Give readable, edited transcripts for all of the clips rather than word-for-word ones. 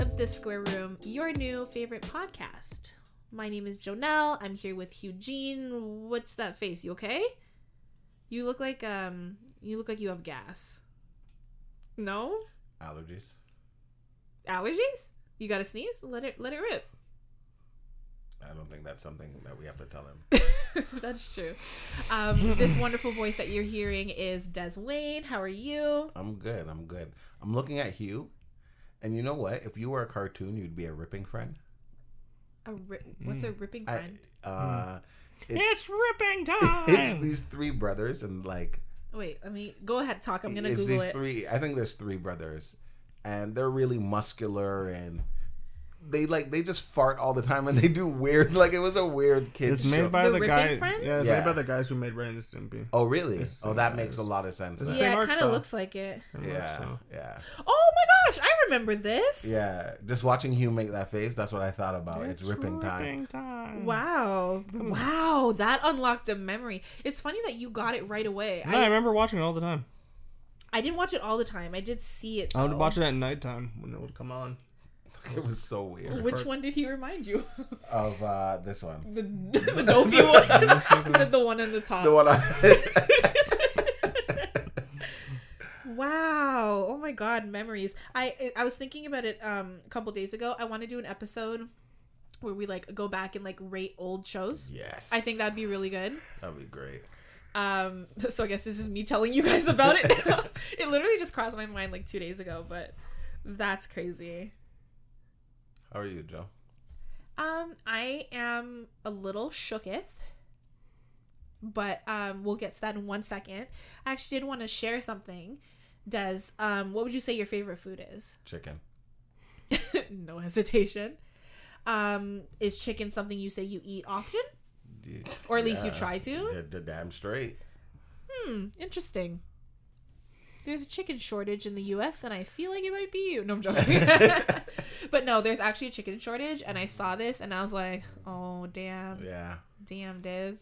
of This Square Room, your new favorite podcast. My name is Jonelle. I'm here with Eugene. What's that face? You okay? You look like you have gas. No? Allergies. Allergies? You gotta sneeze? Let it rip. I don't think that's something that we have to tell him. That's true. This wonderful voice that you're hearing is Des Wayne. How are you? I'm good. I'm looking at Hugh, and you know what? If you were a cartoon, you'd be a ripping friend. What's a ripping friend? It's ripping time. It's these three brothers and like. Wait, I mean, go ahead, talk. I'm gonna Google it. I think there's three brothers, and they're really muscular and. They just fart all the time and they do weird, like it was a weird kid's show. It's made by the guy. Yeah, it's made by the guys who made Ren and Stimpy. Oh really? Oh, that makes a lot of sense. Yeah, it kind of looks like it. Yeah. Oh my gosh, I remember this. Yeah, just watching Hugh make that face, that's what I thought about. It's ripping time. Wow, that unlocked a memory. It's funny that you got it right away. No, I remember watching it all the time. I didn't watch it all the time. I did see it though. I would watch it at nighttime when it would come on. It was so weird. Which one did he remind you of? This one. The dopey one? Said the one on the top. The one Wow. Oh my god, memories. I was thinking about it a couple days ago. I want to do an episode where we like go back and like rate old shows. Yes. I think that'd be really good. That'd be great. So I guess this is me telling you guys about it. It literally just crossed my mind like 2 days ago, but that's crazy. How are you, Joe? I am a little shooketh, but we'll get to that in 1 second. I actually did want to share something. Des, what would you say your favorite food is? Chicken. No hesitation. Is chicken something you say you eat often? Yeah. Or at least you try to? The damn straight. Interesting. There's a chicken shortage in the U.S. and I feel like it might be you. No, I'm joking. But no, there's actually a chicken shortage and I saw this and I was like, oh, damn. Yeah. Damn, Des.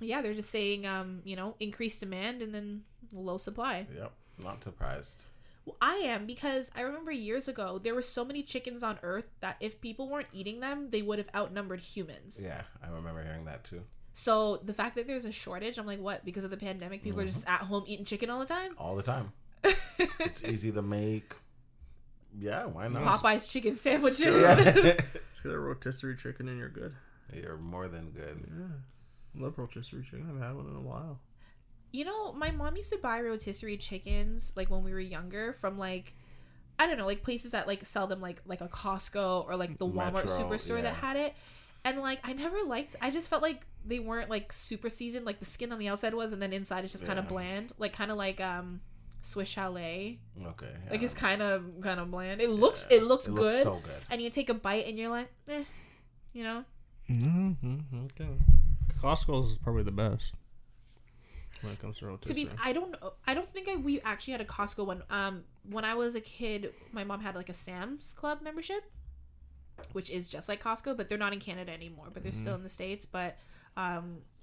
Yeah, they're just saying, increased demand and then low supply. Yep. Not surprised. Well, I am, because I remember years ago, there were so many chickens on Earth that if people weren't eating them, they would have outnumbered humans. Yeah, I remember hearing that too. So the fact that there's a shortage, I'm like, what? Because of the pandemic, people are just at home eating chicken all the time? All the time. It's easy to make. Yeah, why not? Popeye's chicken sandwiches. Sure. Just get a rotisserie chicken and you're good. You're more than good. Yeah. Love rotisserie chicken. I haven't had one in a while. You know, my mom used to buy rotisserie chickens, like, when we were younger from, like, I don't know, like, places that, like, sell them, like a Costco or, like, the Walmart superstore that had it. And, like, I never liked... I just felt like they weren't, like, super seasoned. Like, the skin on the outside was, and then inside it's just kind of bland. Like, kind of like Swiss Chalet. Okay. Yeah. Like, it's kind of bland. It looks good. It looks so good. And you take a bite, and you're like, eh. You know? Mm-hmm. Okay. Costco's is probably the best when it comes to rotisserie. I don't think we actually had a Costco one. When I was a kid, my mom had, like, a Sam's Club membership, which is just like Costco, but they're not in Canada anymore, but they're still in the States. But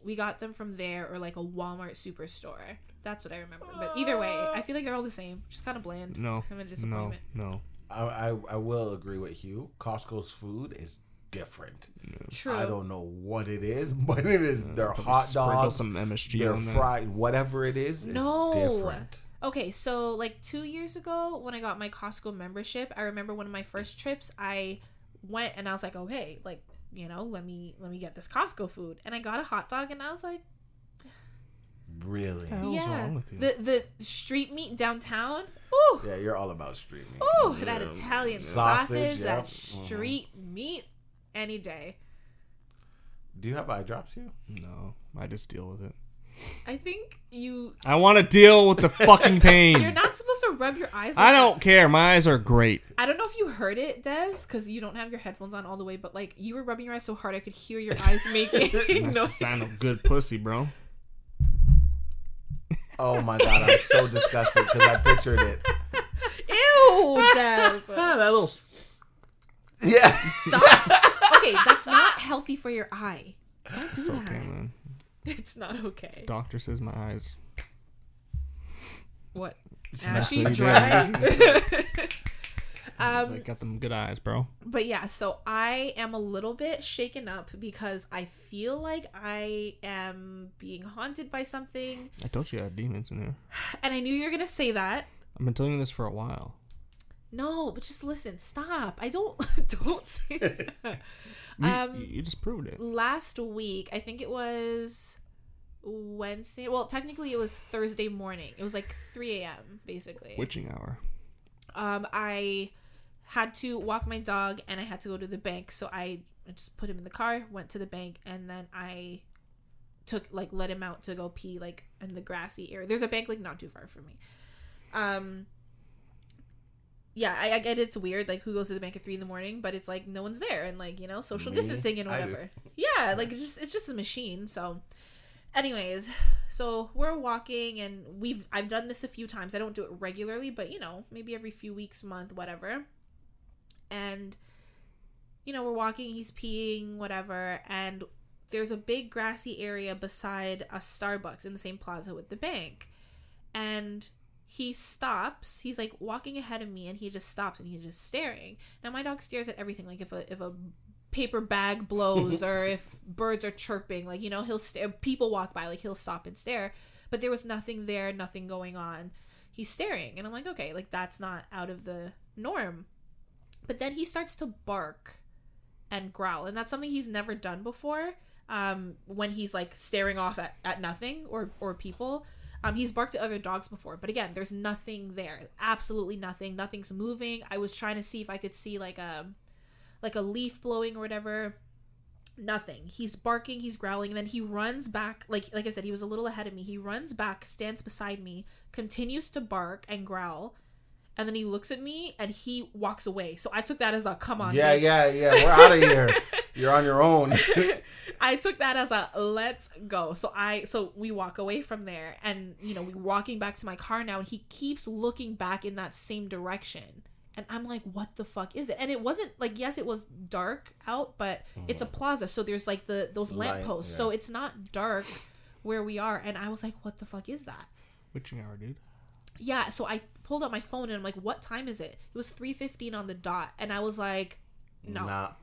we got them from there or like a Walmart superstore. That's what I remember. But either way, I feel like they're all the same. Just kind of bland. No. I'm a disappointment. No. I will agree with you. Costco's food is different. Yeah. True. I don't know what it is, but it is their hot dogs, some MSG, their fried, whatever it is. No. It's different. Okay, so like 2 years ago when I got my Costco membership, I remember one of my first trips, I went and I was like, okay, like, you know, let me get this Costco food, and I got a hot dog and I was like, really? Yeah, the street meat downtown. Ooh. Yeah, you're all about street meat. Ooh, yeah. That Italian sausage, that street meat any day. Do you have eye drops here? No, I just deal with it. I think you. I want to deal with the fucking pain. You're not supposed to rub your eyes. I don't care. My eyes are great. I don't know if you heard it, Des, because you don't have your headphones on all the way. But like, you were rubbing your eyes so hard, I could hear your eyes making. That's a sign of good pussy, bro. Oh my god, I'm so disgusted because I pictured it. Ew, Des. That little. Yeah. Stop. Okay, that's not healthy for your eye. Don't do that. Okay, man. It's not okay. Doctor says my eyes. What? Ashy, dry. Like, got them good eyes, bro. But yeah, so I am a little bit shaken up because I feel like I am being haunted by something. I told you I had demons in there. And I knew you were going to say that. I've been telling you this for a while. No, but just listen. Stop. I don't say that. You just proved it. Last week, I think it was Wednesday. Well, technically it was Thursday morning. It was like 3 a.m. basically. Witching hour. I had to walk my dog and I had to go to the bank. So I just put him in the car, went to the bank, and then I let him out to go pee like in the grassy area. There's a bank like not too far from me. Yeah, I get it's weird, like, who goes to the bank at 3 a.m, but it's, like, no one's there, and, like, you know, social distancing and whatever. Yeah, like, it's just a machine, so. Anyways, so we're walking, and I've done this a few times. I don't do it regularly, but, you know, maybe every few weeks, month, whatever. And, you know, we're walking, he's peeing, whatever, and there's a big grassy area beside a Starbucks in the same plaza with the bank, and he stops. He's like walking ahead of me, and he just stops and he's just staring. Now my dog stares at everything, like if a paper bag blows or if birds are chirping, like, you know, he'll stare. People walk by, like, he'll stop and stare. But there was nothing there, nothing going on. He's staring, and I'm like, okay, like, that's not out of the norm. But then he starts to bark and growl, and that's something he's never done before. When he's like staring off at nothing or people. He's barked at other dogs before, but again, there's nothing there. Absolutely nothing. Nothing's moving. I was trying to see if I could see like a leaf blowing or whatever. Nothing. He's barking, he's growling, and then he runs back. Like I said, he was a little ahead of me. He runs back, stands beside me, continues to bark and growl, and then he looks at me and he walks away. So I took that as a come on. Yeah, bitch. Yeah. We're out of here. You're on your own. I took that as a let's go. So we walk away from there, and, you know, we're walking back to my car now, and he keeps looking back in that same direction. And I'm like, what the fuck is it? And it wasn't like, yes, it was dark out, but it's a plaza. So there's like those lampposts. Yeah. So it's not dark where we are. And I was like, what the fuck is that? Witching hour, dude. Yeah. So I pulled out my phone and I'm like, what time is it? It was 3:15 on the dot. And I was like, no. Nah. Nope.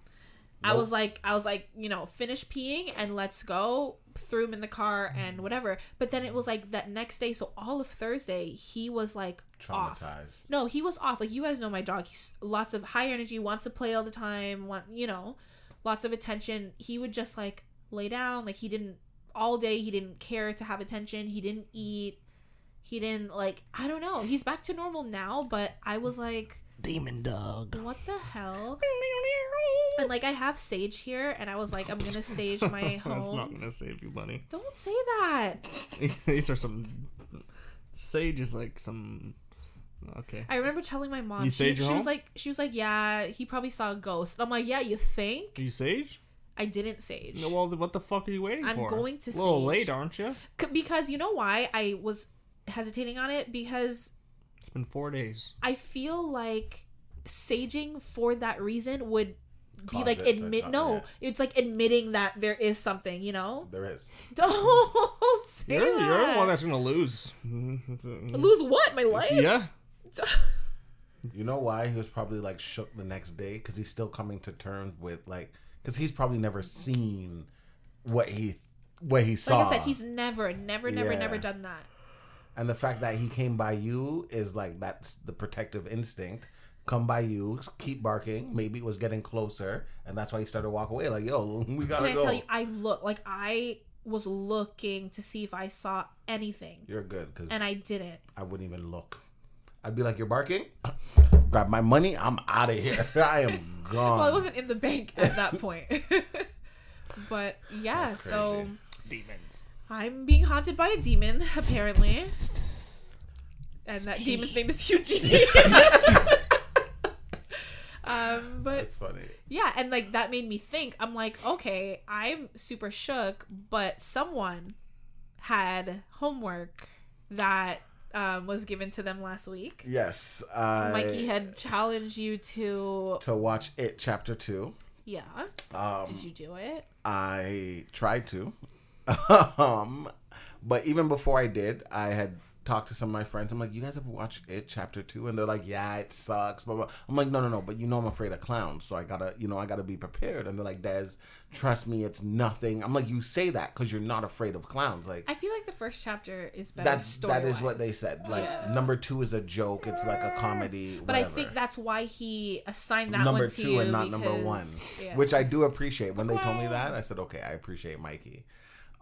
I was like, you know, finish peeing and let's go. Threw him in the car and whatever. But then it was like that next day. So all of Thursday, he was like traumatized. Off. No, he was off. Like, you guys know my dog. He's lots of high energy, wants to play all the time. You know, lots of attention. He would just like lay down. Like, he didn't all day. He didn't care to have attention. He didn't eat. He didn't like, I don't know. He's back to normal now. But I was like, demon dog. What the hell? And like, I have sage here, and I was like, I'm gonna sage my home. That's not gonna save you, buddy. Don't say that. These are some sage is like some. Okay. I remember telling my mom. You sage your home? She was like, yeah, he probably saw a ghost. And I'm like, yeah, you think? You sage? I didn't sage. No, well, what the fuck are you waiting for? I'm going to sage. A little late, aren't you? Because you know why I was hesitating on it, because it's been 4 days. I feel like saging for that reason would be like it's like admitting that there is something, you know? There is. Don't say that. You're the one that's gonna lose. Lose what? My life? Yeah. You know why he was probably like shook the next day? Because he's still coming to terms with like, because he's probably never seen what he saw. Like I said, he's never done that. And the fact that he came by you is like, that's the protective instinct. Come by you, keep barking. Maybe it was getting closer, and that's why he started to walk away. Like, yo, we gotta go. Can I tell you, I was looking to see if I saw anything. You're good, and I didn't. I wouldn't even look. I'd be like, you're barking? Grab my money. I'm out of here. I am gone. Well, I wasn't in the bank at that point. But yeah, so demons. I'm being haunted by a demon, apparently, and that demon's name is Eugene. But that's funny. Yeah, and like that made me think. I'm like, okay, I'm super shook, but someone had homework that was given to them last week. Yes, Mikey had challenged you to watch It Chapter 2. Yeah. Did you do it? I tried to, but even before I did, I had talk to some of my friends. I'm like, you guys have watched It Chapter 2? And they're like, yeah, it sucks, blah, blah. I'm like, no, but you know I'm afraid of clowns, so I gotta be prepared. And they're like, Des, trust me, it's nothing. I'm like, you say that because you're not afraid of clowns. Like, I feel like the first chapter is better story-wise. That is what they said. Like, yeah. Number 2 is a joke. It's like a comedy, but whatever. I think that's why he assigned that number one to you. Number 2 and not because, number 1. Yeah. Which I do appreciate. When they told me that, I said, okay, I appreciate Mikey.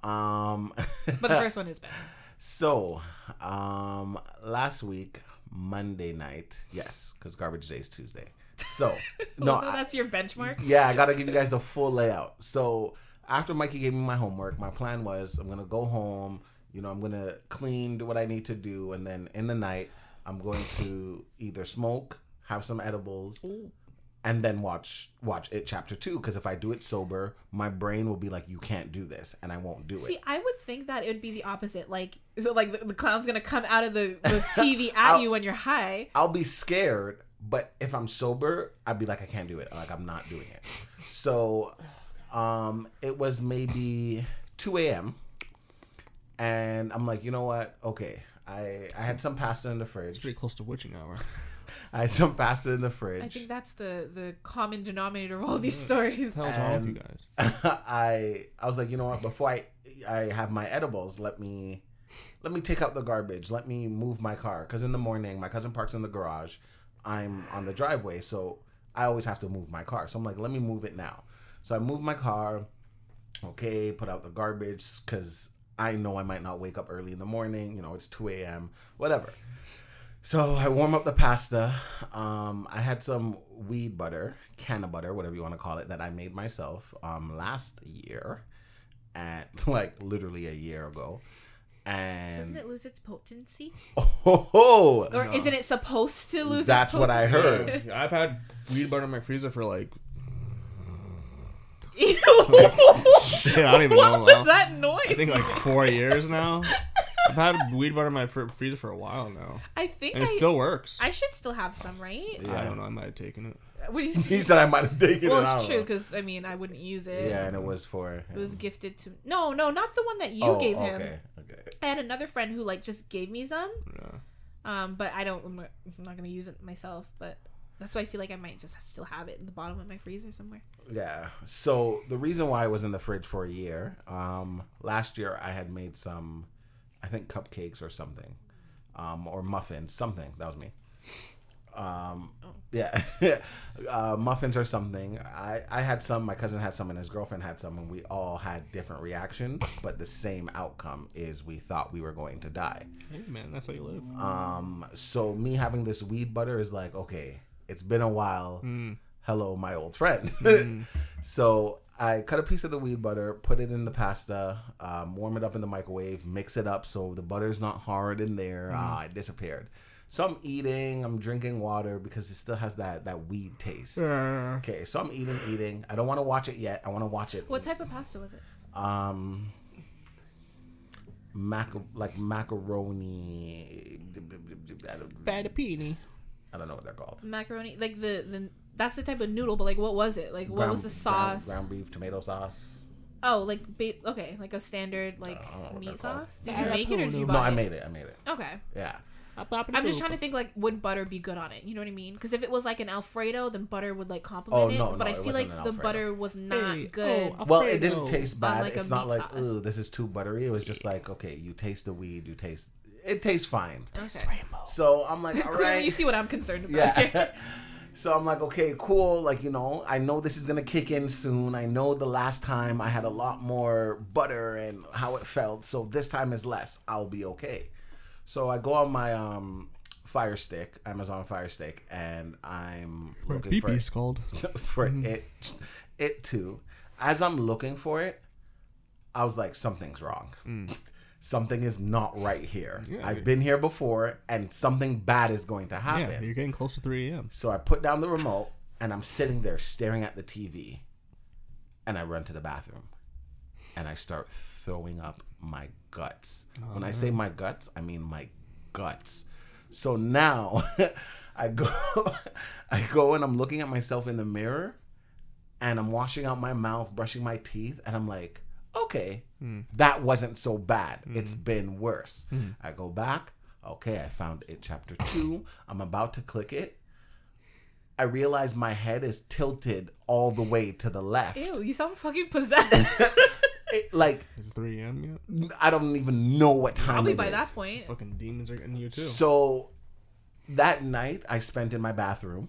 But the first one is better. So, last week, Monday night, yes, because garbage day is Tuesday. So, no, that's your benchmark. Yeah, I gotta give you guys the full layout. So, after Mikey gave me my homework, my plan was I'm gonna go home. You know, I'm gonna clean, do what I need to do, and then in the night, I'm going to either smoke, have some edibles, and then watch It Chapter 2, because if I do it sober, my brain will be like, you can't do this, and I won't do it. See, I would think that it would be the opposite. Like the clown's going to come out of the TV at you when you're high. I'll be scared, but if I'm sober, I'd be like, I can't do it. Like, I'm not doing it. So it was maybe 2 a.m., and I'm like, you know what? Okay, I had some pasta in the fridge. It's pretty close to witching hour. I had some pasta in the fridge. I think that's the common denominator of all these stories. How's wrong with you guys? I was like, you know what? Before I have my edibles, let me take out the garbage. Let me move my car, because in the morning my cousin parks in the garage. I'm on the driveway, so I always have to move my car. So I'm like, let me move it now. So I moved my car. Okay, put out the garbage, because I know I might not wake up early in the morning. You know, it's 2 a.m. Whatever. So I warm up the pasta. I had some weed butter, canna butter, whatever you want to call it, that I made myself last year, at like literally a year ago. And doesn't it lose its potency? Oh, or isn't it supposed to lose? That's its what I heard. Yeah, I've had weed butter in my freezer for like. Shit, I don't even know. What was that noise? I think like 4 years now. I've had weed butter in my freezer for a while now. I think it still works. I should still have some, right? Yeah, I don't know. I might have taken it. What do you think? He said I might have taken it. Well, it's true, because I mean, I wouldn't use it. Yeah, and it was for him. It was gifted to. No, not the one that you gave him. Okay. I had another friend who like just gave me some. Yeah. But I'm not gonna use it myself. But that's why I feel like I might just still have it in the bottom of my freezer somewhere. Yeah. So the reason why it was in the fridge for a year, last year I had made some. I think cupcakes or something, or muffins, something. That was me. Yeah. Muffins or something. I had some, my cousin had some, and his girlfriend had some, and we all had different reactions, but the same outcome is we thought we were going to die. Hey, man, that's how you live. So me having this weed butter is like, okay, it's been a while. Hello, my old friend. So I cut a piece of the weed butter, put it in the pasta, warm it up in the microwave, mix it up so the butter's not hard in there. It disappeared. So I'm eating, I'm drinking water because it still has that weed taste. Okay, so I'm eating. I don't want to watch it yet. I want to watch it. What type of pasta was it? Macaroni. Fettuccine. I don't know what they're called. Macaroni, like the that's the type of noodle, but like, what was it? Like, what was the sauce? Ground beef, tomato sauce. Oh, like okay, like a standard like meat sauce. Did you make it or did you buy it? No, I made it. Okay. Yeah. I'm just trying to think, like, would butter be good on it? You know what I mean? Because if it was like an Alfredo, then butter would like complement it. But I feel like the butter was not good. Well, it didn't taste bad. Like it's not like, ooh, this is too buttery. It was just like, okay, you taste the weed, it tastes fine. Okay. So I'm like, all right. You see what I'm concerned about. Yeah. So I'm like, okay, cool. Like, you know, I know this is going to kick in soon. I know the last time I had a lot more butter and how it felt. So this time is less. I'll be okay. So I go on my Amazon Fire Stick, and I'm looking for it. Called. For it too. As I'm looking for it, I was like, something's wrong. Something is not right here. Yeah, I've been here before, and something bad is going to happen. Yeah, you're getting close to 3 a.m. So I put down the remote, and I'm sitting there staring at the TV, and I run to the bathroom, and I start throwing up my guts. When I say my guts, I mean my guts. So now I go, and I'm looking at myself in the mirror, and I'm washing out my mouth, brushing my teeth, and I'm like, okay, that wasn't so bad. It's been worse. I go back, Okay, I found It Chapter 2. I'm about to click it. I realize my head is tilted all the way to the left. Ew, you sound fucking possessed. Is it 3 a.m. yet? I don't even know what time probably it is. Probably by that point. Fucking demons are getting you too. So that night I spent in my bathroom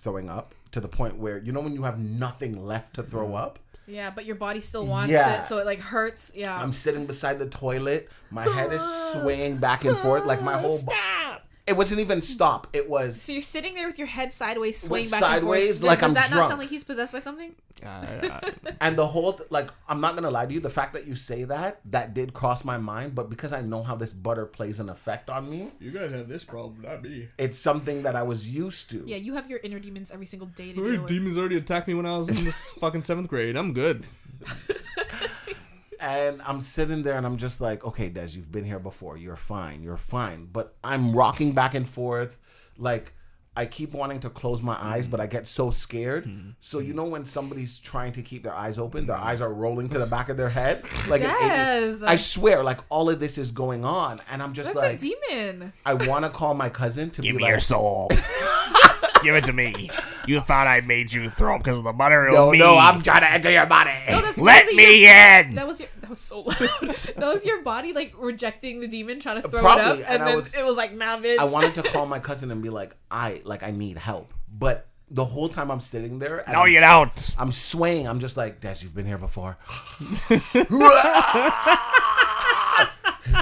throwing up to the point where, you know when you have nothing left to throw up? Yeah, but your body still wants it, so it hurts. Yeah. I'm sitting beside the toilet. My head is swaying back and forth. My whole body. Stop! It wasn't even stop. It was... So you're sitting there with your head sideways, swaying back and forth. Like I'm drunk. Does that not sound like he's possessed by something? And the whole... I'm not going to lie to you. The fact that you say that, that did cross my mind. But because I know how this butter plays an effect on me... You guys have this problem, not me. It's something that I was used to. Yeah, you have your inner demons every single day. To deal with. Demons already attacked me when I was in the fucking 7th grade. I'm good. And I'm sitting there and I'm just like, okay, Des, you've been here before. You're fine. But I'm rocking back and forth. I keep wanting to close my eyes, but I get so scared. So, you know when somebody's trying to keep their eyes open, their eyes are rolling to the back of their head? Des. I swear, all of this is going on. And I'm just that's a demon. I want to call my cousin to give me your soul. Give it to me. You thought I made you throw up because of the butter. It was me. No, I'm trying to enter your body. No, Let me in. That was so loud. That was your body rejecting the demon, trying to throw it up, and then it was like, nah, bitch. I wanted to call my cousin and be like, I need help, but the whole time I'm sitting there, and you don't. I'm swaying. I'm just like, Des, you've been here before.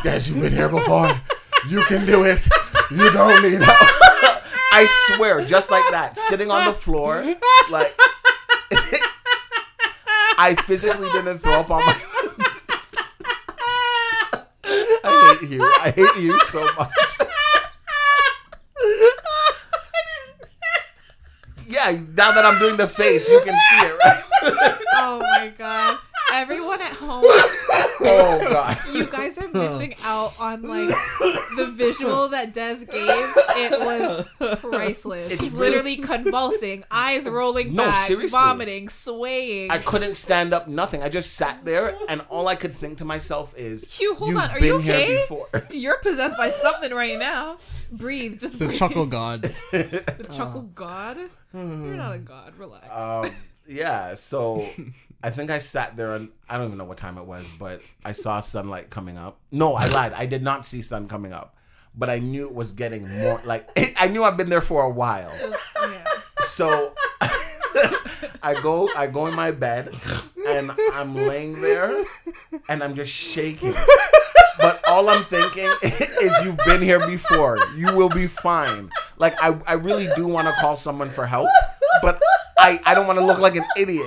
Des, you've been here before. You can do it. You don't need help. I swear, just like that, sitting on the floor, I physically didn't throw up on my... I hate you. I hate you so much. Yeah, now that I'm doing the face, you can see it, right? Oh, my God. Everyone at home, oh God, you guys are missing out on the visual that Des gave. It was priceless. It's literally convulsing, eyes rolling back, vomiting, swaying. I couldn't stand up, nothing. I just sat there, and all I could think to myself is, Hugh, hold on, are you okay? You're possessed by something right now. Breathe, just breathe. The chuckle god. The chuckle god? You're not a god, relax. Yeah, so... I think I sat there and I don't even know what time it was, but I saw sunlight coming up. No, I lied. I did not see sun coming up, but I knew it was getting more I knew I've been there for a while. Yeah. So I go in my bed and I'm laying there and I'm just shaking. But all I'm thinking is you've been here before. You will be fine. I really do want to call someone for help, but I don't want to look like an idiot.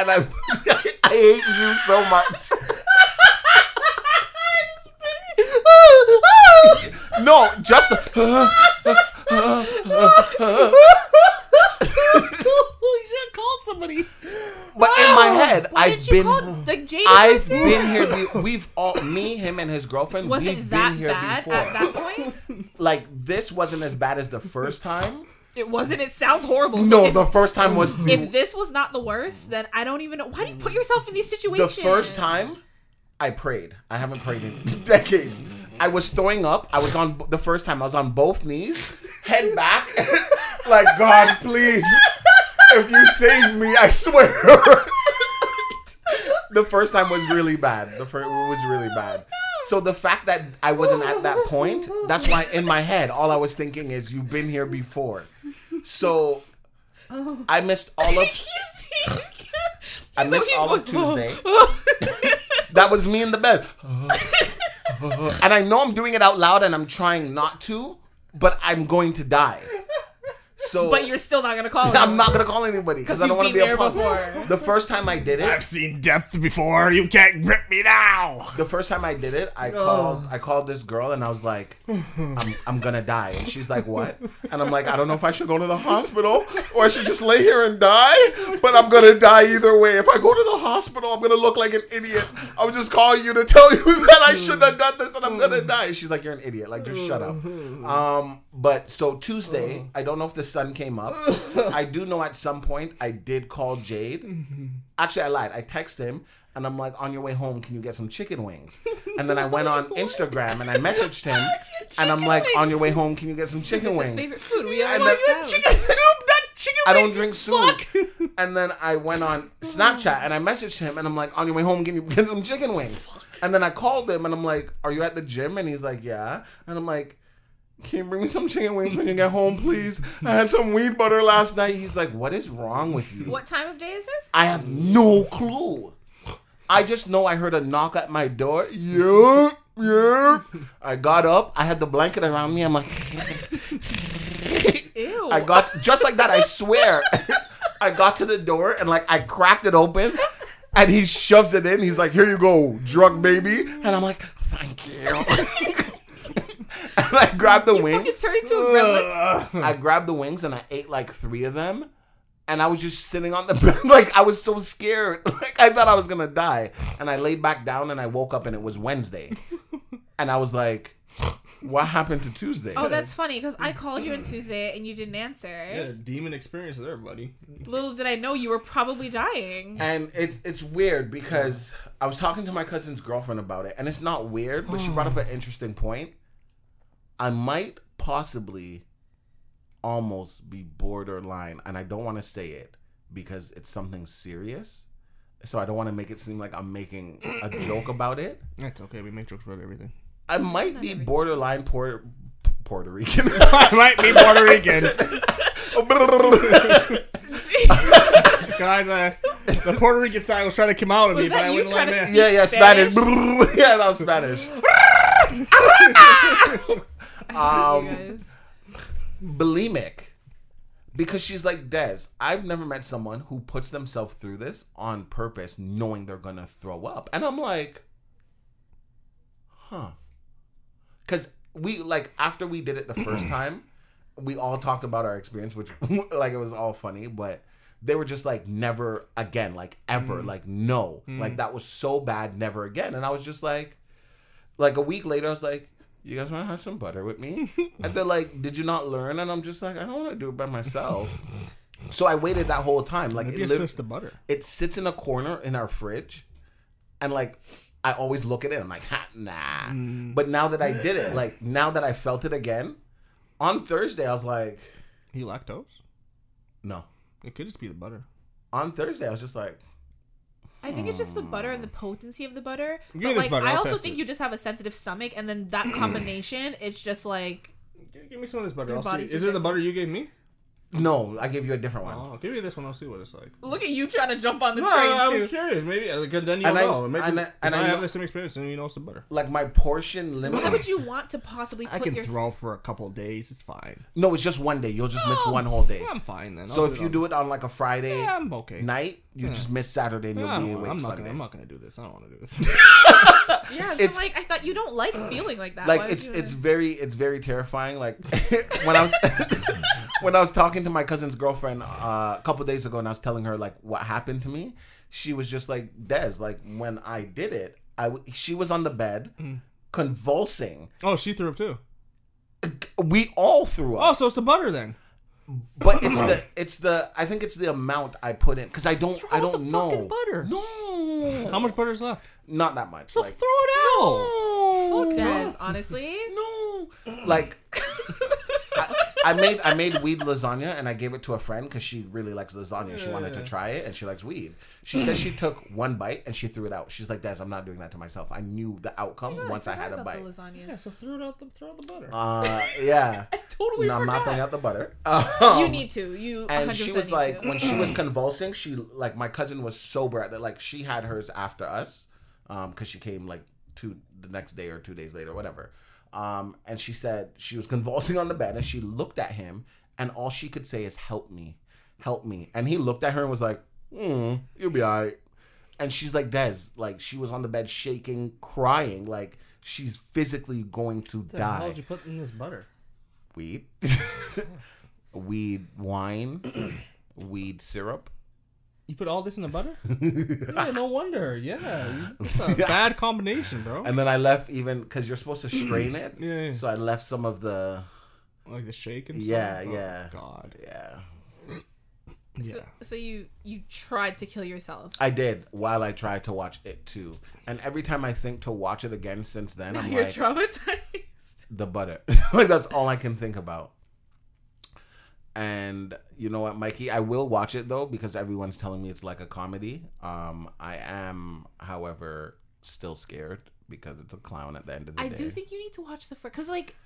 And I hate you so much. No, just... You should have called somebody. But in my head, I've been here. We've all... Me, him, and his girlfriend, we've been here before. Wasn't that bad at that point? This wasn't as bad as the first time. It wasn't. It sounds horrible. So the first time was... If this was not the worst, then I don't even know. Why do you put yourself in these situations? The first time, I prayed. I haven't prayed in decades. I was throwing up. The first time, I was on both knees, head back. God, please. If you save me, I swear. The first time was really bad. So the fact that I wasn't at that point, that's why in my head, all I was thinking is, you've been here before. So I missed all of... I missed all of Tuesday. That was me in the bed. And I know I'm doing it out loud and I'm trying not to, but I'm going to die. But you're still not going to call anybody. I'm not going to call anybody because I don't want to be a punk. The first time I did it... I've seen death before. You can't grip me now. The first time I did it, I called this girl and I was like, I'm going to die. And she's like, what? And I'm like, I don't know if I should go to the hospital or I should just lay here and die. But I'm going to die either way. If I go to the hospital, I'm going to look like an idiot. I was just calling you to tell you that I shouldn't have done this and I'm going to die. She's like, you're an idiot. Just shut up. But so Tuesday, I don't know if this sun came up. I do know at some point I did call Jade. Mm-hmm. Actually, I lied. I texted him and I'm like, on your way home, can you get some chicken wings? And then I went on Instagram and I messaged him and I'm like, on your way home, can you get some chicken wings? His favorite food. We all love chicken soup. I don't drink soup. And then I went on Snapchat and I messaged him and I'm like, on your way home, can you get some chicken wings? Fuck. And then I called him and I'm like, are you at the gym? And he's like, yeah. And I'm like, can you bring me some chicken wings when you get home, please? I had some weed butter last night. He's like, what is wrong with you? What time of day is this? I have no clue. I just know I heard a knock at my door. Yeah, yeah. I got up. I had the blanket around me. I'm like... Ew. I got, just like that, I swear, I got to the door and like I cracked it open and he shoves it in. He's like, here you go, drunk baby. And I'm like, thank you. And I grabbed the wings. I grabbed the wings and I ate like 3 of them. And I was just sitting on the bed. Like, I was so scared. Like, I thought I was going to die. And I laid back down and I woke up and it was Wednesday. And I was like... What happened to Tuesday? Oh, that's funny, because I called you on Tuesday and you didn't answer. Yeah, demon experience there, buddy. Little did I know you were probably dying. And it's weird because I was talking to my cousin's girlfriend about it, and it's not weird, but she brought up an interesting point. I might possibly almost be borderline, and I don't want to say it because it's something serious. So I don't want to make it seem like I'm making a joke about it. That's okay. We make jokes about everything. I might be borderline Puerto Rican. I might be Puerto Rican. Guys, the Puerto Rican side was trying to come out of me, but I wouldn't let it. Yeah, Spanish. Yeah, that was Spanish. Bulimic. Because she's like, Des, I've never met someone who puts themselves through this on purpose knowing they're going to throw up. And I'm like... Huh. Because we, like, after we did it the first time, we all talked about our experience, which, like, it was all funny, but they were just like, never again, like, ever, like, no. Like, that was so bad, never again. And I was just like, a week later, I was like, you guys want to have some butter with me? And they're like, did you not learn? And I'm just like, I don't want to do it by myself. So I waited that whole time. Like, it sits in a corner in our fridge, and, like, I always look at it and I'm like, ha, nah. But now that I did it, like, now that I felt it again, on Thursday, I was like... You lactose? No. It could just be the butter. On Thursday, I was just like... I think it's just the butter and the potency of the butter. But, like, butter. I also think you just have a sensitive stomach, and then that combination, it's just like... Give me some of this butter. Is it the butter you gave me? No, I gave you a different one. Oh, give me this one. I'll see what it's like. Look at you trying to jump on the train, too. I'm curious. Maybe. Then you'll know. I have the same experience, and you know some butter. Like, my portion limit. Why would you want to possibly put your... I can throw for a couple of days. It's fine. No, it's just one day. You'll just miss one whole day. I'm fine, then. So if you do it on, like, a Friday night, you just miss Saturday, and you'll be awake Sunday. I'm not going to do this. I don't want to do this. Yeah, so, like, I thought you don't like feeling like that. Like, it's very terrifying. Like, when I was talking to my cousin's girlfriend a couple days ago, and I was telling her, like, what happened to me, she was just like, Des, like, when I did it, she was on the bed convulsing. Oh, she threw up, too. We all threw up. Oh, so it's the butter, then. But I think it's the amount I put in, because I don't know. Fucking butter. No. How much butter is left? Not that much. So, like, throw it out. No. Fuck Des, honestly. No. Like, I made weed lasagna and I gave it to a friend because she really likes lasagna. She wanted to try it and she likes weed. She says she took one bite and she threw it out. She's like, Des, I'm not doing that to myself. I knew the outcome once I had a bite. Yeah, so throw out the butter. Yeah. I totally forgot. I'm not throwing out the butter. You need to. You 100% and she was like, when she was convulsing, she, like, my cousin was sober at that. Like, she had hers after us because she came, like, the next day or 2 days later, whatever. And she said she was convulsing on the bed and she looked at him and all she could say is, help me, help me. And he looked at her and was like, you'll be all right. And she's like, Des, like, she was on the bed shaking, crying, like she's physically going to die. How did you put in this butter? Weed. Weed wine. Weed syrup. You put all this in the butter? Yeah, no wonder. Yeah. It's a bad combination, bro. And then I left even... Because you're supposed to strain it. Yeah. So I left some of the... Like the shake and stuff? Yeah, oh, yeah. God. Yeah. Yeah. So you tried to kill yourself. I did, while I tried to watch It Too. And every time I think to watch it again since then, I'm like... You're traumatized. The butter. Like, that's all I can think about. And you know what, Mikey? I will watch it, though, because everyone's telling me it's like a comedy. I am, however, still scared because it's a clown at the end of the day. I do think you need to watch the first... Because, like...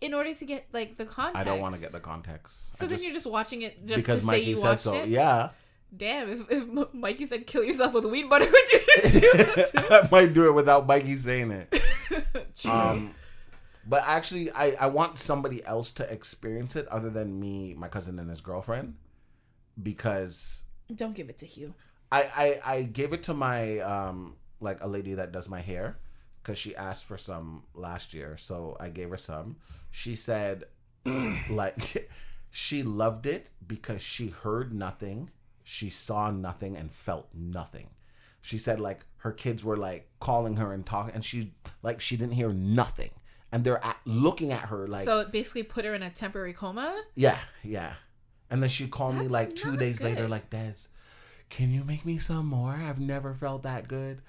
In order to get, like, the context. I don't want to get the context. So then you're just watching it just because to say Mikey you watched so. It? Yeah. Damn, if Mikey said kill yourself with weed butter, would you do that too? I might do it without Mikey saying it. But actually, I want somebody else to experience it other than me, my cousin, and his girlfriend. Because... Don't give it to Hugh. I gave it to my, like, a lady that does my hair. Because she asked for some last year. So I gave her some. She said, like, she loved it because she heard nothing. She saw nothing and felt nothing. She said, like, her kids were, like, calling her and talking. And she, like, she didn't hear nothing. And they're looking at her, like. So it basically put her in a temporary coma? Yeah, yeah. And then she called me, like, 2 days later, like, Des, can you make me some more? I've never felt that good.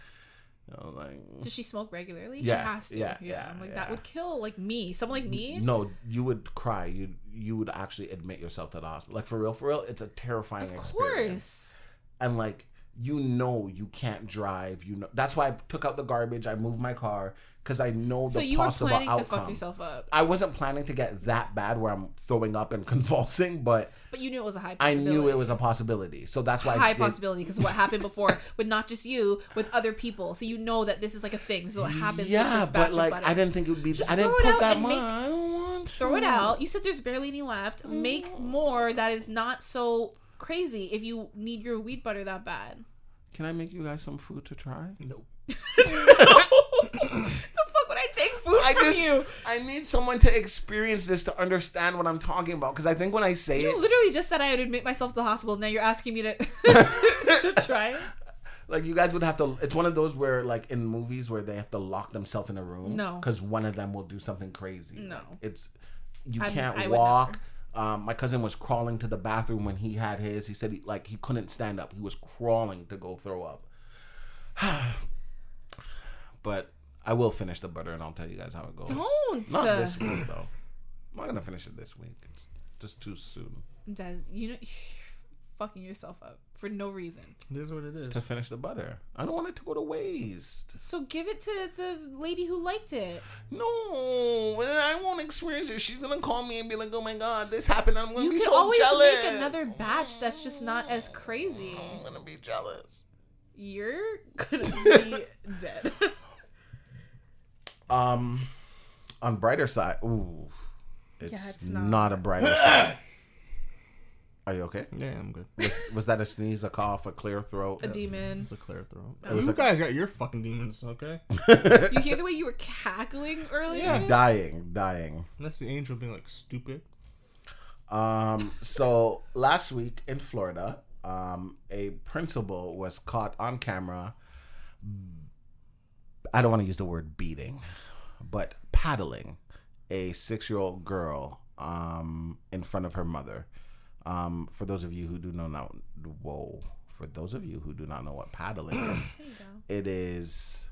Like, does she smoke regularly? Yeah, she has to. Yeah. I'm like, that would kill, like, me. Someone like me? No, you would cry. You would actually admit yourself to the hospital. Like, for real, it's a terrifying experience. Of course. And, like, you know you can't drive. You know, that's why I took out the garbage. I moved my car because I know the possible outcome. So you were planning to fuck yourself up. I wasn't planning to get that bad where I'm throwing up and convulsing, but... But you knew it was a high possibility. I knew it was a possibility. So that's why... High possibility because what happened before with not just you, with other people. So you know that this is like a thing. So what happens with this but like button. I didn't think it would be... Just I didn't put that much. I don't want to. Throw it out. You said there's barely any left. Mm. Make more that is not so... crazy if you need your weed butter that bad. Can I make you guys some food to try? Nope. No. The fuck would I take food from you? I need someone to experience this to understand what I'm talking about because I think when I say you literally just said I would admit myself to the hospital. Now you're asking me to try it? Like, you guys would have to... It's one of those where, like, in movies where they have to lock themselves in a room. No. Because one of them will do something crazy. No. It's... I walk... my cousin was crawling to the bathroom when he had his. He said, he couldn't stand up. He was crawling to go throw up. But I will finish the butter, and I'll tell you guys how it goes. Don't. Not this week, though. I'm not going to finish it this week. It's just too soon. Des, you know, you're fucking yourself up for no reason. It is what it is. To finish the butter. I don't want it to go to waste. So give it to the lady who liked it. No, I won't experience it. She's going to call me and be like, oh my God, this happened. I'm going to be so jealous. You can always make another batch that's just not as crazy. I'm going to be jealous. You're going to be dead. On brighter side. Ooh. It's not a brighter side. Are you okay? Yeah, I'm good. Was that a sneeze, a cough, a clear throat? A demon. It was a clear throat. You guys got your fucking demons, okay? You hear the way you were cackling earlier? Yeah. Dying. That's the angel being, like, stupid. So, last week in Florida, a principal was caught on camera. I don't want to use the word beating, but paddling a 6-year-old girl in front of her mother. For those of you who do not know, what paddling is, it is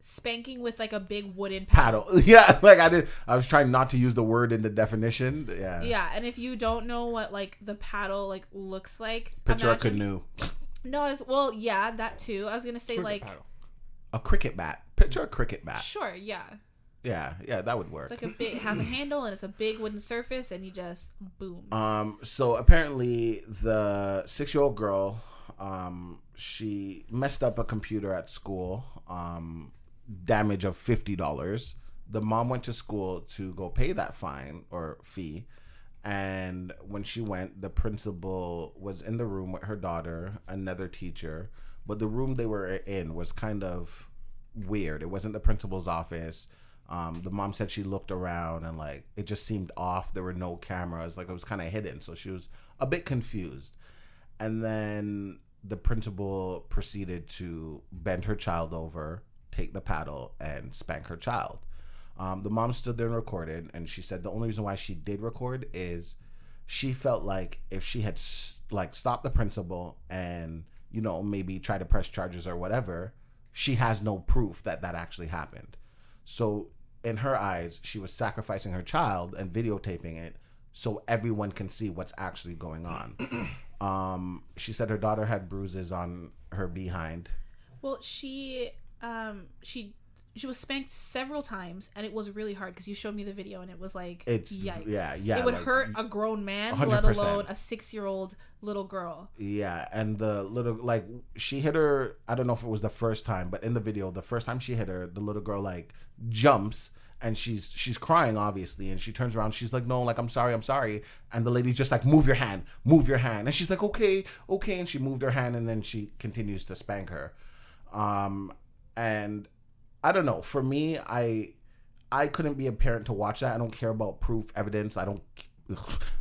spanking with like a big wooden paddle. Yeah, like I was trying not to use the word in the definition. Yeah. Yeah, and if you don't know what like the paddle like looks like, picture a canoe. No, yeah, that too. I was gonna say cricket like paddle. A cricket bat. Picture a cricket bat. Sure. Yeah. Yeah, that would work. It's like it has a handle and it's a big wooden surface and you just boom. So apparently the 6-year-old girl, she messed up a computer at school, damage of $50. The mom went to school to go pay that fine or fee. And when she went, the principal was in the room with her daughter, another teacher. But the room they were in was kind of weird. It wasn't the principal's office. The mom said she looked around and, like, it just seemed off. There were no cameras. Like, it was kind of hidden. So she was a bit confused. And then the principal proceeded to bend her child over, take the paddle, and spank her child. The mom stood there and recorded, and she said the only reason why she did record is she felt like if she had stopped the principal and, you know, maybe try to press charges or whatever, she has no proof that that actually happened. So in her eyes, she was sacrificing her child and videotaping it so everyone can see what's actually going on. She said her daughter had bruises on her behind. Well, she was spanked several times, and it was really hard because you showed me the video, and it was like, it's, yikes. Yeah. It would hurt a grown man, 100%. Let alone a 6-year-old little girl. Yeah, and the little, she hit her, I don't know if it was the first time, but in the video, the first time she hit her, the little girl, jumps, and she's crying, obviously, and she turns around, she's like, no, I'm sorry, and the lady's just like, move your hand, and she's like, okay, and she moved her hand, and then she continues to spank her. And I don't know. For me, I couldn't be a parent to watch that. I don't care about proof, evidence.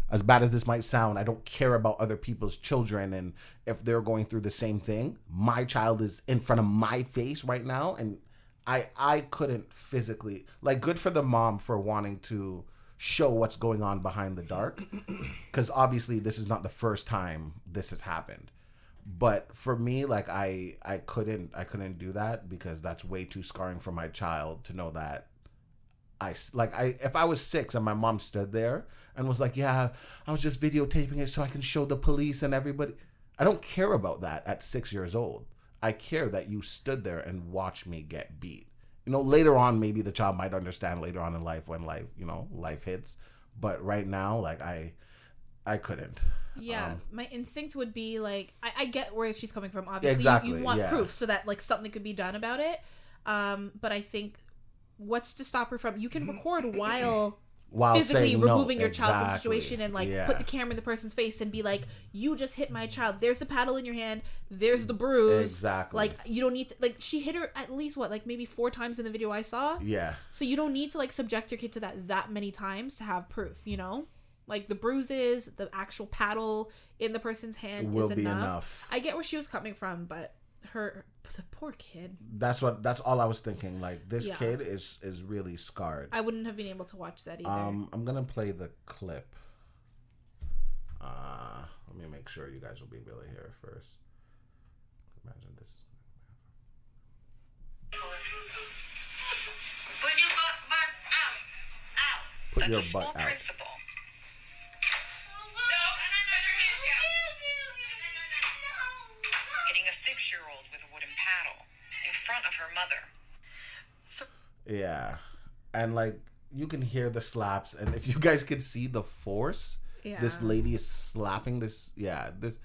As bad as this might sound, I don't care about other people's children and if they're going through the same thing. My child is in front of my face right now, and I couldn't physically. Good for the mom for wanting to show what's going on behind the dark, because obviously this is not the first time this has happened. But for me, I couldn't do that, because that's way too scarring for my child to know that if I was 6 and my mom stood there and was like, yeah, I was just videotaping it so I can show the police and everybody. I don't care about that at 6 years old. I care that you stood there and watched me get beat. You know, later on, maybe the child might understand later on in life when life hits. But right now, I couldn't. Yeah, my instinct would be I get where she's coming from. Obviously, exactly, you want proof so that something could be done about it. But I think what's to stop her from? You can record while physically removing your child from the situation and put the camera in the person's face and be like, you just hit my child. There's the paddle in your hand. There's the bruise. Exactly. You don't need to she hit her at least maybe 4 times in the video I saw. Yeah. So you don't need to subject your kid to that many times to have proof. You know. The bruises, the actual paddle in the person's hand will be enough. I get where she was coming from, but the poor kid. That's all I was thinking. This kid is really scarred. I wouldn't have been able to watch that either. I'm gonna play the clip. Let me make sure you guys will be able to hear it first. Imagine this is. Put your butt out. That's a school principal. Of her mother. Yeah, and you can hear the slaps, and if you guys could see the force, this lady is slapping this. Yeah, this.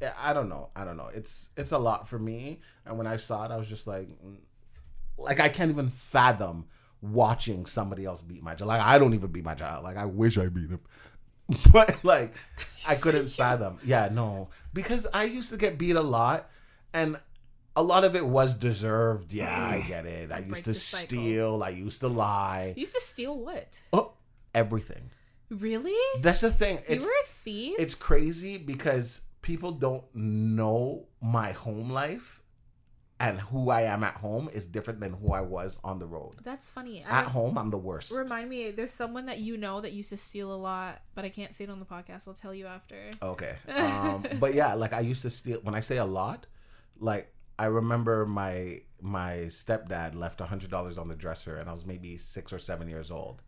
Yeah, I don't know. It's a lot for me, and when I saw it, I was just like I can't even fathom watching somebody else beat my child. I don't even beat my child. I wish I beat him, but I couldn't fathom. Yeah, no, because I used to get beat a lot, and. A lot of it was deserved. Yeah, I get it. I used to steal. I used to lie. You used to steal what? Oh, everything. Really? That's the thing. You were a thief? It's crazy because people don't know my home life and who I am at home is different than who I was on the road. That's funny. At home, I'm the worst. Remind me, there's someone that you know that used to steal a lot, but I can't say it on the podcast. I'll tell you after. Okay. But yeah, I used to steal. When I say a lot, I remember my stepdad left $100 on the dresser, and I was maybe 6 or 7 years old.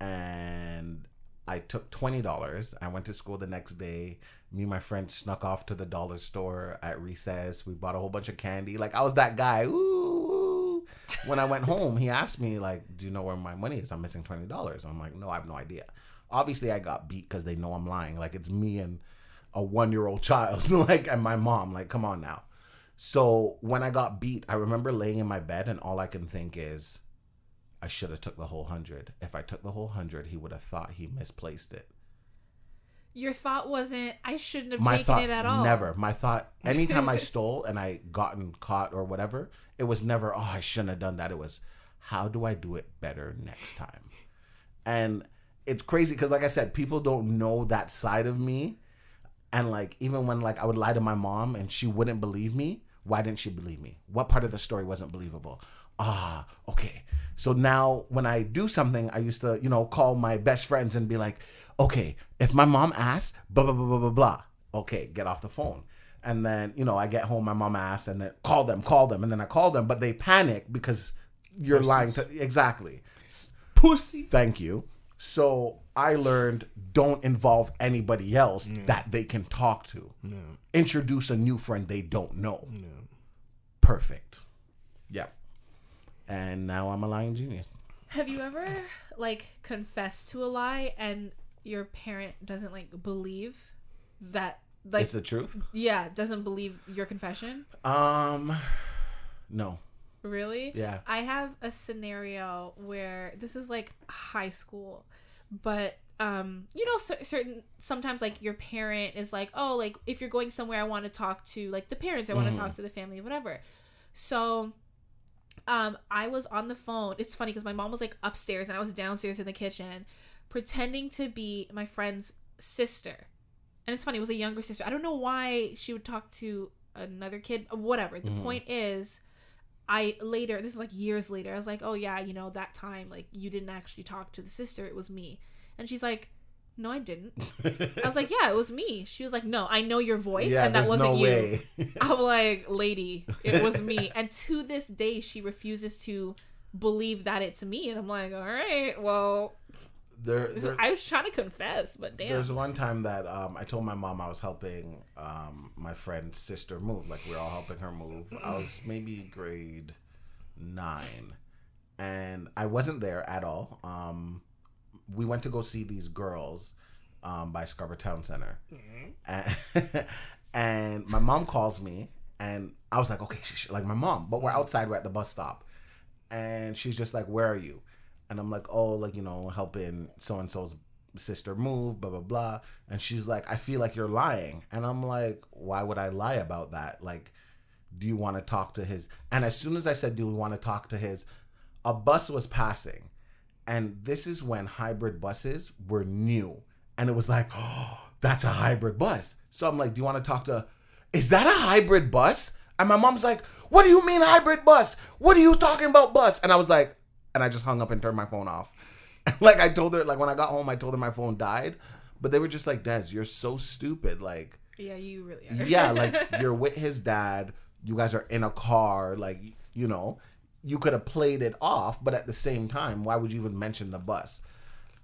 And I took $20. I went to school the next day. Me and my friend snuck off to the dollar store at recess. We bought a whole bunch of candy. I was that guy. Ooh. When I went home, he asked me, do you know where my money is? I'm missing $20. I'm like, no, I have no idea. Obviously, I got beat because they know I'm lying. It's me and a 1-year-old child, and my mom. Come on now. So when I got beat, I remember laying in my bed and all I can think is I should have took the whole 100. If I took the whole 100, he would have thought he misplaced it. Your thought wasn't, I shouldn't have taken it at all. Never. My thought, anytime I stole and I gotten caught or whatever, it was never, oh, I shouldn't have done that. It was, how do I do it better next time? And it's crazy because like I said, people don't know that side of me. And even when I would lie to my mom and she wouldn't believe me. Why didn't she believe me? What part of the story wasn't believable? ah, okay. So now when I do something, I used to, you know, call my best friends and be like, okay, if my mom asks, blah, blah, blah, blah, blah, blah. Okay, get off the phone. And then, you know, I get home, my mom asks, and then call them. And then I call them, but they panic because you're lying to, exactly. Pussy. Thank you. So I learned, don't involve anybody else that they can talk to. No. Introduce a new friend they don't know. No. Perfect. Yep. And now I'm a lying genius. Have you ever, like, confessed to a lie and your parent doesn't, like, believe that, like... It's the truth? Yeah, doesn't believe your confession? No. Really? Yeah. I have a scenario where this is, like, high school, but... you know, sometimes like your parent is like, oh, like if you're going somewhere, I want to talk to like the parents, I want to talk to the family, whatever. So, I was on the phone. It's funny because my mom was like upstairs and I was downstairs in the kitchen, pretending to be my friend's sister. And it's funny, it was a younger sister. I don't know why she would talk to another kid, whatever. The point is, this is like years later, I was like, oh yeah, you know, that time, like you didn't actually talk to the sister, it was me. And she's like, no, I didn't. I was like, yeah, it was me. She was like, no, I know your voice, yeah, and that wasn't you. I'm like, lady, it was me. And to this day, she refuses to believe that it's me. And I'm like, all right, well, I was trying to confess, but damn. There's one time that I told my mom I was helping my friend's sister move. Like, we were all helping her move. I was maybe grade 9. And I wasn't there at all. We went to go see These Girls by Scarborough Town Center. And my mom calls me, and I was like, okay, like my mom. But we're outside, we're at the bus stop. And she's just like, where are you? And I'm like, oh, like, you know, helping so-and-so's sister move, blah, blah, blah. And she's like, I feel like you're lying. And I'm like, why would I lie about that? Like, do you want to talk to his? And as soon as I said, do we want to talk to his, a bus was passing. And this is when hybrid buses were new. And it was like, oh, that's a hybrid bus. So I'm like, do you want to talk to, is that a hybrid bus? And my mom's like, what do you mean hybrid bus? What are you talking about bus? And I was like, and I just hung up and turned my phone off. Like I told her, like when I got home, I told her my phone died. But they were just like, Des, you're so stupid. Like, yeah, you really are. Yeah, like you're with his dad. You guys are in a car, like, you know. You could have played it off, but at the same time, why would you even mention the bus?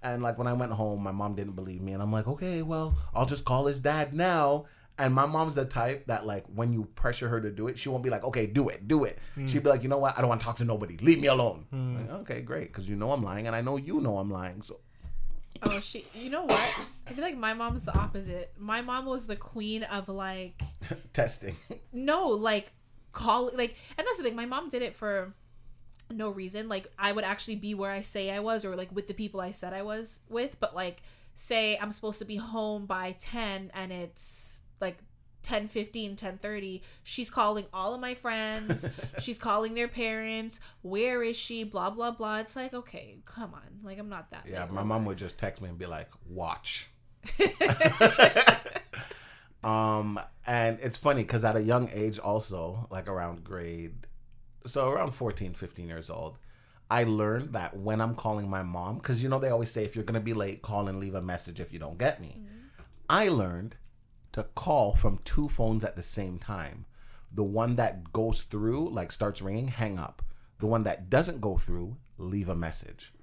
And like when I went home, my mom didn't believe me. And I'm like, okay, well, I'll just call his dad now. And my mom's the type that like when you pressure her to do it, she won't be like, okay, do it. Mm. She'd be like, you know what? I don't want to talk to nobody. Leave me alone. Mm. Like, okay, great. Because you know I'm lying and I know you know I'm lying. So. Oh, you know what? I feel like my mom is the opposite. My mom was the queen of like. Testing. No, like call, like, and that's the thing. My mom did it for no reason. Like I would actually be where I say I was, or like with the people I said I was with, but like say I'm supposed to be home by 10 and it's like 10:15, 10:30. She's calling all of my friends. She's calling their parents. Where is she? Blah, blah, blah. It's like, okay, come on. Like I'm not that. Yeah. My mom would just text me and be like, watch. And it's funny cause at a young age also, like around 14, 15 years old, I learned that when I'm calling my mom, because, you know, they always say, if you're going to be late, call and leave a message if you don't get me. Mm-hmm. I learned to call from 2 phones at the same time. The one that goes through, like starts ringing, hang up. The one that doesn't go through, leave a message.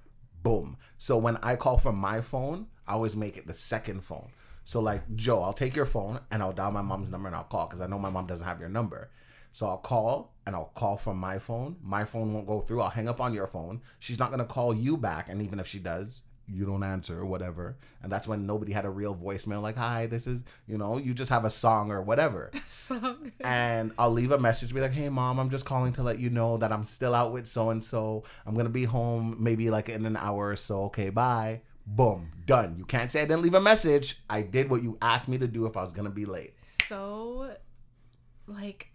Boom. So when I call from my phone, I always make it the second phone. So like, Joe, I'll take your phone and I'll dial my mom's number and I'll call because I know my mom doesn't have your number. So I'll call, and I'll call from my phone. My phone won't go through. I'll hang up on your phone. She's not going to call you back. And even if she does, you don't answer or whatever. And that's when nobody had a real voicemail like, hi, this is, you know, you just have a song or whatever. Song. And I'll leave a message, be like, hey, Mom, I'm just calling to let you know that I'm still out with so-and-so. I'm going to be home maybe like in an hour or so. Okay, bye. Boom. Done. You can't say I didn't leave a message. I did what you asked me to do if I was going to be late. So, like...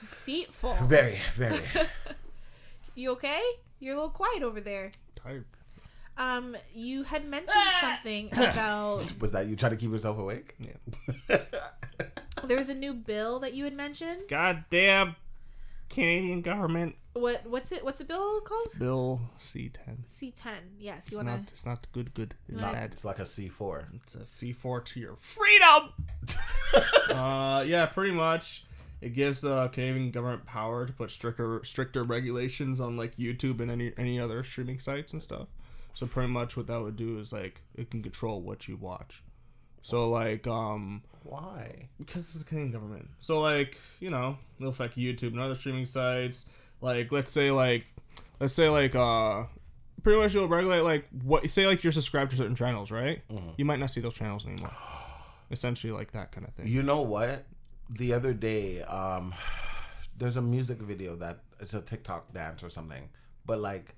deceitful. Very, very. You okay? You're a little quiet over there. Tired. You had mentioned something about... Was that you trying to keep yourself awake? Yeah. There was a new bill that you had mentioned. Goddamn Canadian government. What's it? What's the bill called? It's Bill C-10. C-10. Yes, you want to. It's not good. It's bad. It's like a C-4. It's a C-4 to your freedom. Yeah, pretty much. It gives the Canadian government power to put stricter regulations on like YouTube and any other streaming sites and stuff. So pretty much what that would do is like it can control what you watch. So like why? Because it's the Canadian government. So like, you know, it'll affect YouTube and other streaming sites. Like let's say pretty much it'll regulate like what say like you're subscribed to certain channels, right? Mm-hmm. You might not see those channels anymore. Essentially like that kind of thing. You know what? The other day, there's a music video that it's a TikTok dance or something, but like,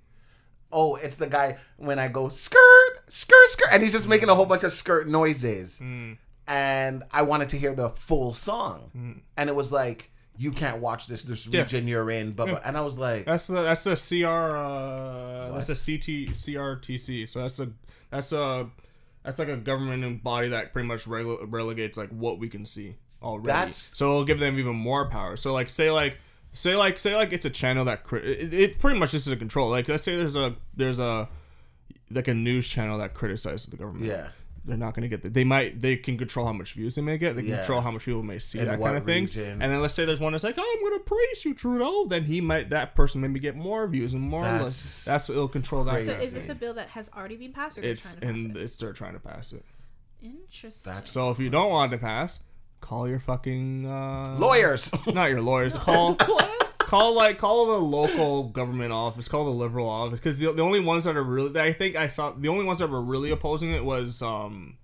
oh, it's the guy when I go skirt, skirt, skirt, and he's just making a whole bunch of skirt noises, and I wanted to hear the full song, and it was like, you can't watch this region you're in, blah, blah. And I was like, that's a CRTC, so that's like a government body that pretty much relegates like what we can see. Already. So it'll give them even more power. So like say it's a channel that it pretty much is a control. Like let's say there's a like a news channel that criticizes the government. Yeah. They're not going to get that. They can control how much views they may get. They can control how much people may see and that kind of thing. And then let's say there's one that's like, oh, I'm going to praise you, Trudeau. Then that person maybe get more views and more. That's it'll control that. So is this a bill that has already been passed? Or they're trying to pass it. Interesting. So if you don't want to pass. Call your fucking lawyers. Not your lawyers. Call the local government office. Call the Liberal office, because the only ones that are really, I think I saw the only ones that were really opposing it was the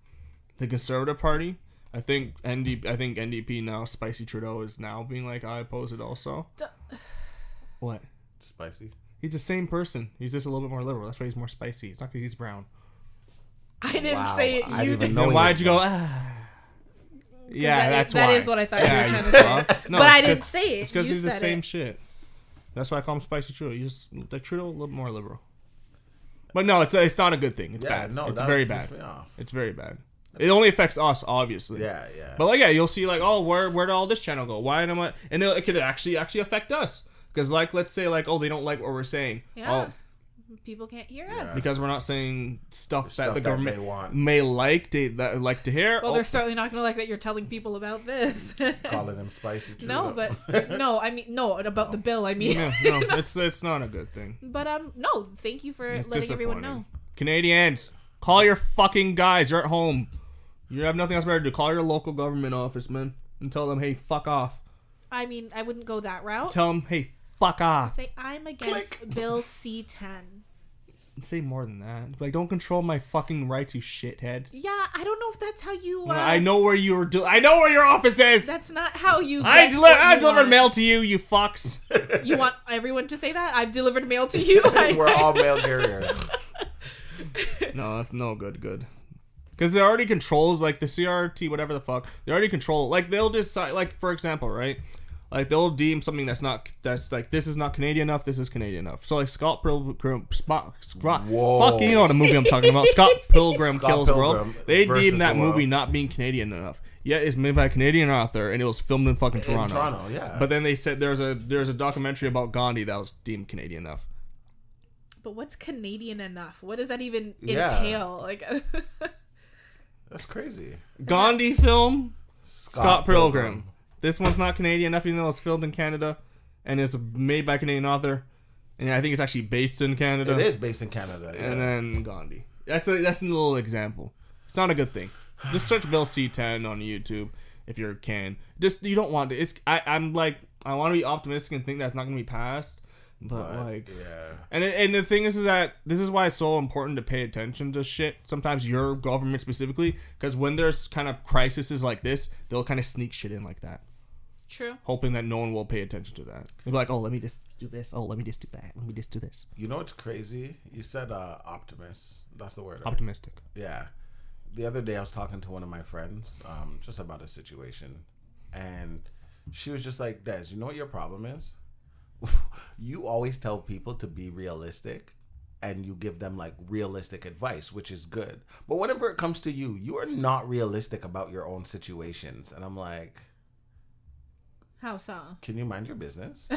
Conservative Party. I think NDP now. Spicy Trudeau is now being like, I oppose it also. What? Spicy. He's the same person. He's just a little bit more liberal. That's why he's more spicy. It's not because he's brown. I didn't say it. You didn't. Then why'd you go? Yeah, that's what I thought you were trying to say. No, but I didn't say it. It's because he's the same shit. That's why I call him Spicy Trudeau. You just like Trudeau a little more liberal. But no, it's not a good thing. It's bad. No, it's very bad. It's very bad. It only affects us, obviously. Yeah, yeah. But like, yeah, you'll see like, oh, where did all this channel go? Why am I? And it could actually affect us, because like let's say like, oh, they don't like what we're saying. Yeah. Oh, people can't hear us because we're not saying stuff that the government may like to hear. Well, they're certainly not going to like that you're telling people about this. Calling them spicy. Trudeau. No, but about the bill. I mean, no, it's not a good thing. But no, thank you for letting everyone know. Canadians, call your fucking guys. You're at home. You have nothing else better to do. Call your local government office, man, and tell them, hey, fuck off. I mean, I wouldn't go that route. Tell them, hey. Fuck off. Say, I'm against Bill C-10. Say more than that. Like, don't control my fucking rights, you shithead. Yeah, I don't know if that's how you... I know where your office is! That's not how you... I delivered mail to you, you fucks. You want everyone to say that? I've delivered mail to you? We're all mail carriers. No, that's no good. Because they already controls, like, the CRT, whatever the fuck. They already control it. Like, they'll decide... Like, for example, right... Like, they'll deem something this is not Canadian enough, this is Canadian enough. So, like, you know what movie I'm talking about. Scott Pilgrim Kills the World. They deem that movie not being Canadian enough. Yet it's made by a Canadian author, and it was filmed in fucking Toronto. But then they said there's a documentary about Gandhi that was deemed Canadian enough. But what's Canadian enough? What does that even entail? Like, that's crazy. Gandhi film, Scott Pilgrim. This one's not Canadian enough, even though it's filmed in Canada and is made by a Canadian author. And I think it's actually based in Canada. It is based in Canada. Yeah. And then Gandhi. That's a little example. It's not a good thing. Just search Bill C-10 on YouTube if you can. Just you don't want to. I want to be optimistic and think that's not going to be passed. And the thing is that this is why it's so important to pay attention to shit. Sometimes your government specifically, because when there's kind of crises like this, they'll kind of sneak shit in like that. True. Hoping that no one will pay attention to that. They'll be like, oh, let me just do this. Oh, let me just do that. Let me just do this. You know what's crazy? You said optimist. That's the word. Right? Optimistic. Yeah. The other day I was talking to one of my friends just about a situation. And she was just like, Des, you know what your problem is? You always tell people to be realistic and you give them like realistic advice, which is good. But whenever it comes to you, you are not realistic about your own situations. And I'm like... How so? Can you mind your business?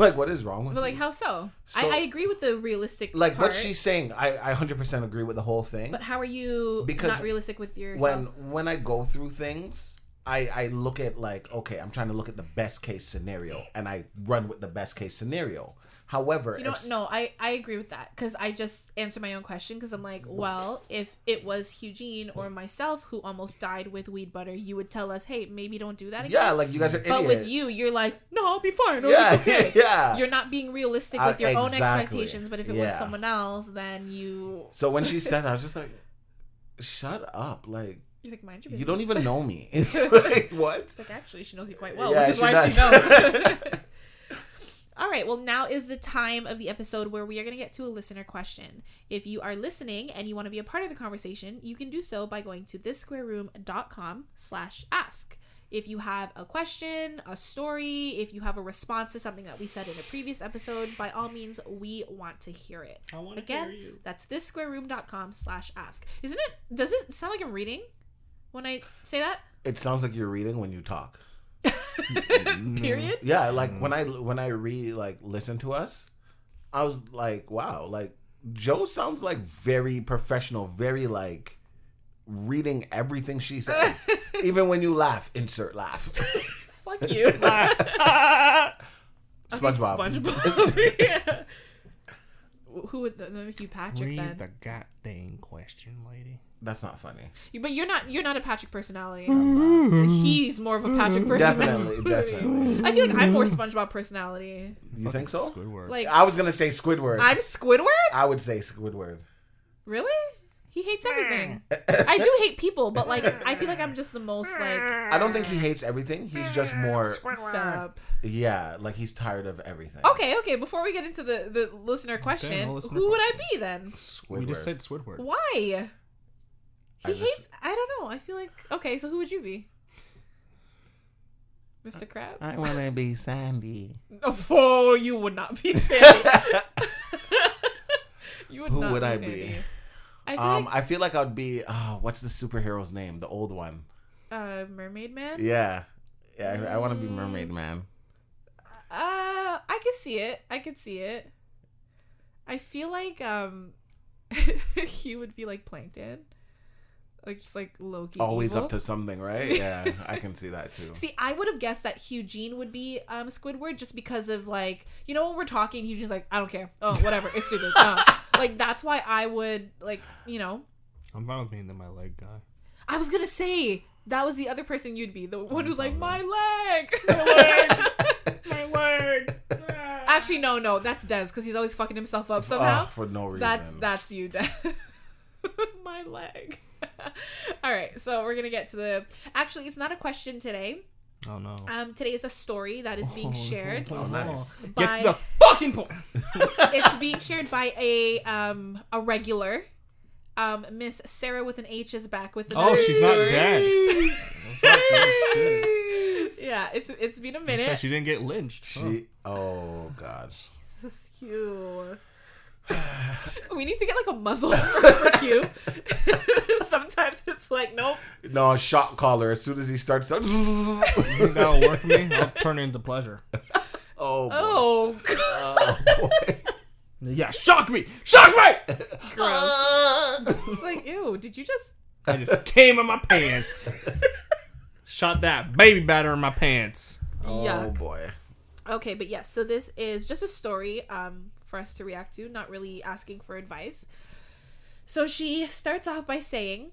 Like, what is wrong with you? But, like, how so? I agree with the realistic part. What she's saying, I 100% agree with the whole thing. But how are you not realistic with yourself? When I go through things, I look at, like, okay, I'm trying to look at the best case scenario, and I run with the best case scenario. However, I agree with that, because I just answer my own question, because I'm like, well, if it was Eugene or myself who almost died with weed butter, you would tell us, hey, maybe don't do that again. Yeah, like, you guys are idiots. But with you, you're like, no, I'll be fine. No, yeah, it's okay. Yeah. You're not being realistic with your own expectations, but if it was someone else, then you... So when she said that, I was just like, shut up, like... You think, mind your business. You don't even know me. Like, what? It's like, actually, she knows you quite well, which is why she knows. All right, well, now is the time of the episode where we are going to get to a listener question. If you are listening and you want to be a part of the conversation, you can do so by going to thissquareroom.com/ask. If you have a question, a story, if you have a response to something that we said in a previous episode, by all means, we want to hear it. I want to hear you. That's thissquareroom.com/ask. Isn't it? Does it sound like I'm reading when I say that? It sounds like you're reading when you talk. Period. Yeah, like when I listen to us, I was like, wow, like Joe sounds like very professional, very like reading everything she says. Even when you laugh, insert laugh. Fuck you. SpongeBob. Yeah. Who would Hugh Patrick read then? The goddamn question, lady. That's not funny. But you're not a Patrick personality. He's more of a Patrick personality. Definitely. I feel like I'm more SpongeBob personality. You think so? Squidward. Like, I was gonna say Squidward. I'm Squidward? I would say Squidward. Really? He hates everything. I do hate people, but like I feel like I'm just the most like. I don't think he hates everything. He's just more fed up. Yeah, like he's tired of everything. Okay. Before we get into the listener question, would I be then? Squidward. We just said Squidward. Why? He hates. I don't know. I feel like okay. So who would you be, Mr. Krabs? I want to be Sandy. Oh, you would not be Sandy. Who would I be? I feel like I'd be. Oh, what's the superhero's name? The old one. Mermaid Man. Yeah. I want to be Mermaid Man. I could see it. I feel like he would be like Plankton, like just like low-key. Always evil. Up to something, right? Yeah, I can see that too. See, I would have guessed that Eugene would be Squidward just because of like when we're talking, Eugene's like, I don't care. Oh, whatever, it's stupid. Like, that's why I would, like, I'm fine with being the my leg guy. I was going to say, that was the other person you'd be. The one who's like, my leg! My leg! Yeah. Actually, no, that's Des, because he's always fucking himself up somehow. For no reason. That's you, Des. My leg. All right, so we're going to get to the... Actually, it's not a question today. Oh, no. Today is a story that is being shared. Oh, nice. Get the fucking point. It's being shared by a regular. Miss Sarah with an H is back with an H. Oh, she's not dead. Yeah, it's been a minute. She didn't get lynched. Oh, God. Jesus, Hugh. We need to get like a muzzle for Hugh. Sometimes it's like, nope. No, a shock collar. As soon as he starts up, that'll work for me. I'll turn it into pleasure. Oh boy. Yeah, shock me. Gross. It's like, ew. Did you just? I just came in my pants. Shot that baby batter in my pants. Yuck. Oh boy. Okay, but yes. So this is just a story. For us to react to, not really asking for advice. So she starts off by saying,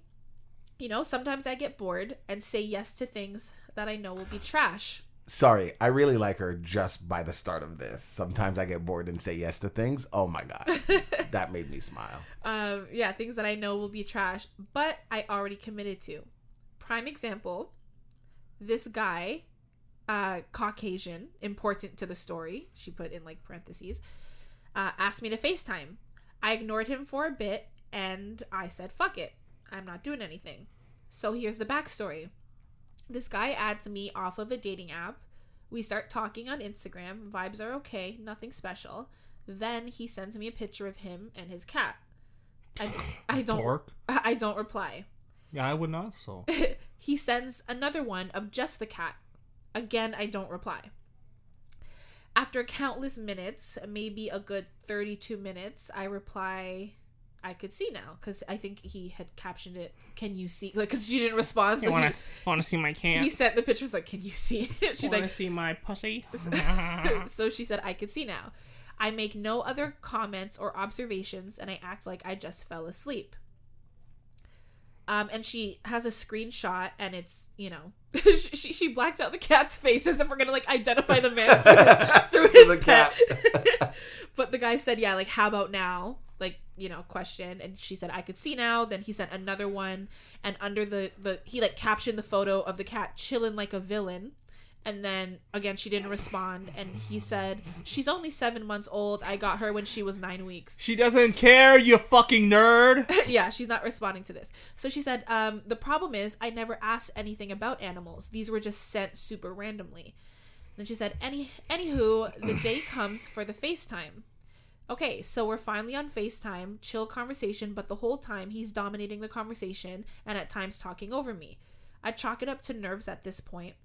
sometimes I get bored and say yes to things that I know will be trash. Sorry, I really like her just by the start of this. Sometimes I get bored and say yes to things. Oh my God. That made me smile. Things that I know will be trash, but I already committed to. Prime example, this guy, Caucasian, important to the story, she put in like parentheses, asked me to FaceTime. I ignored him for a bit, and I said, fuck it. I'm not doing anything. So here's the backstory. This guy adds me off of a dating app. We start talking on Instagram. Vibes are okay. Nothing special. Then he sends me a picture of him and his cat. I don't reply. Yeah, I would not. So he sends another one of just the cat. Again, I don't reply. After countless minutes, maybe a good 32 minutes, I reply, I could see now. Because I think he had captioned it, can you see? Like, because she didn't respond. So I want to see my can. He sent the pictures like, can you see it? She's like, want to see my pussy? So she said, I could see now. I make no other comments or observations, and I act like I just fell asleep. And she has a screenshot, and it's, you know, she blacks out the cat's face as if we're going to, like, identify the man through his pet. But the guy said, yeah, like, how about now? Like, you know, question. And she said, I could see now. Then he sent another one. And under the he, like, captioned the photo of the cat chilling like a villain. And then, again, she didn't respond. And he said, she's only 7 months old. I got her when she was 9 weeks. She doesn't care, you fucking nerd. Yeah, she's not responding to this. So she said, the problem is I never asked anything about animals. These were just sent super randomly. Then she said, anywho, the day comes for the FaceTime. Okay, so we're finally on FaceTime. Chill conversation. But the whole time, he's dominating the conversation and at times talking over me. I chalk it up to nerves at this point.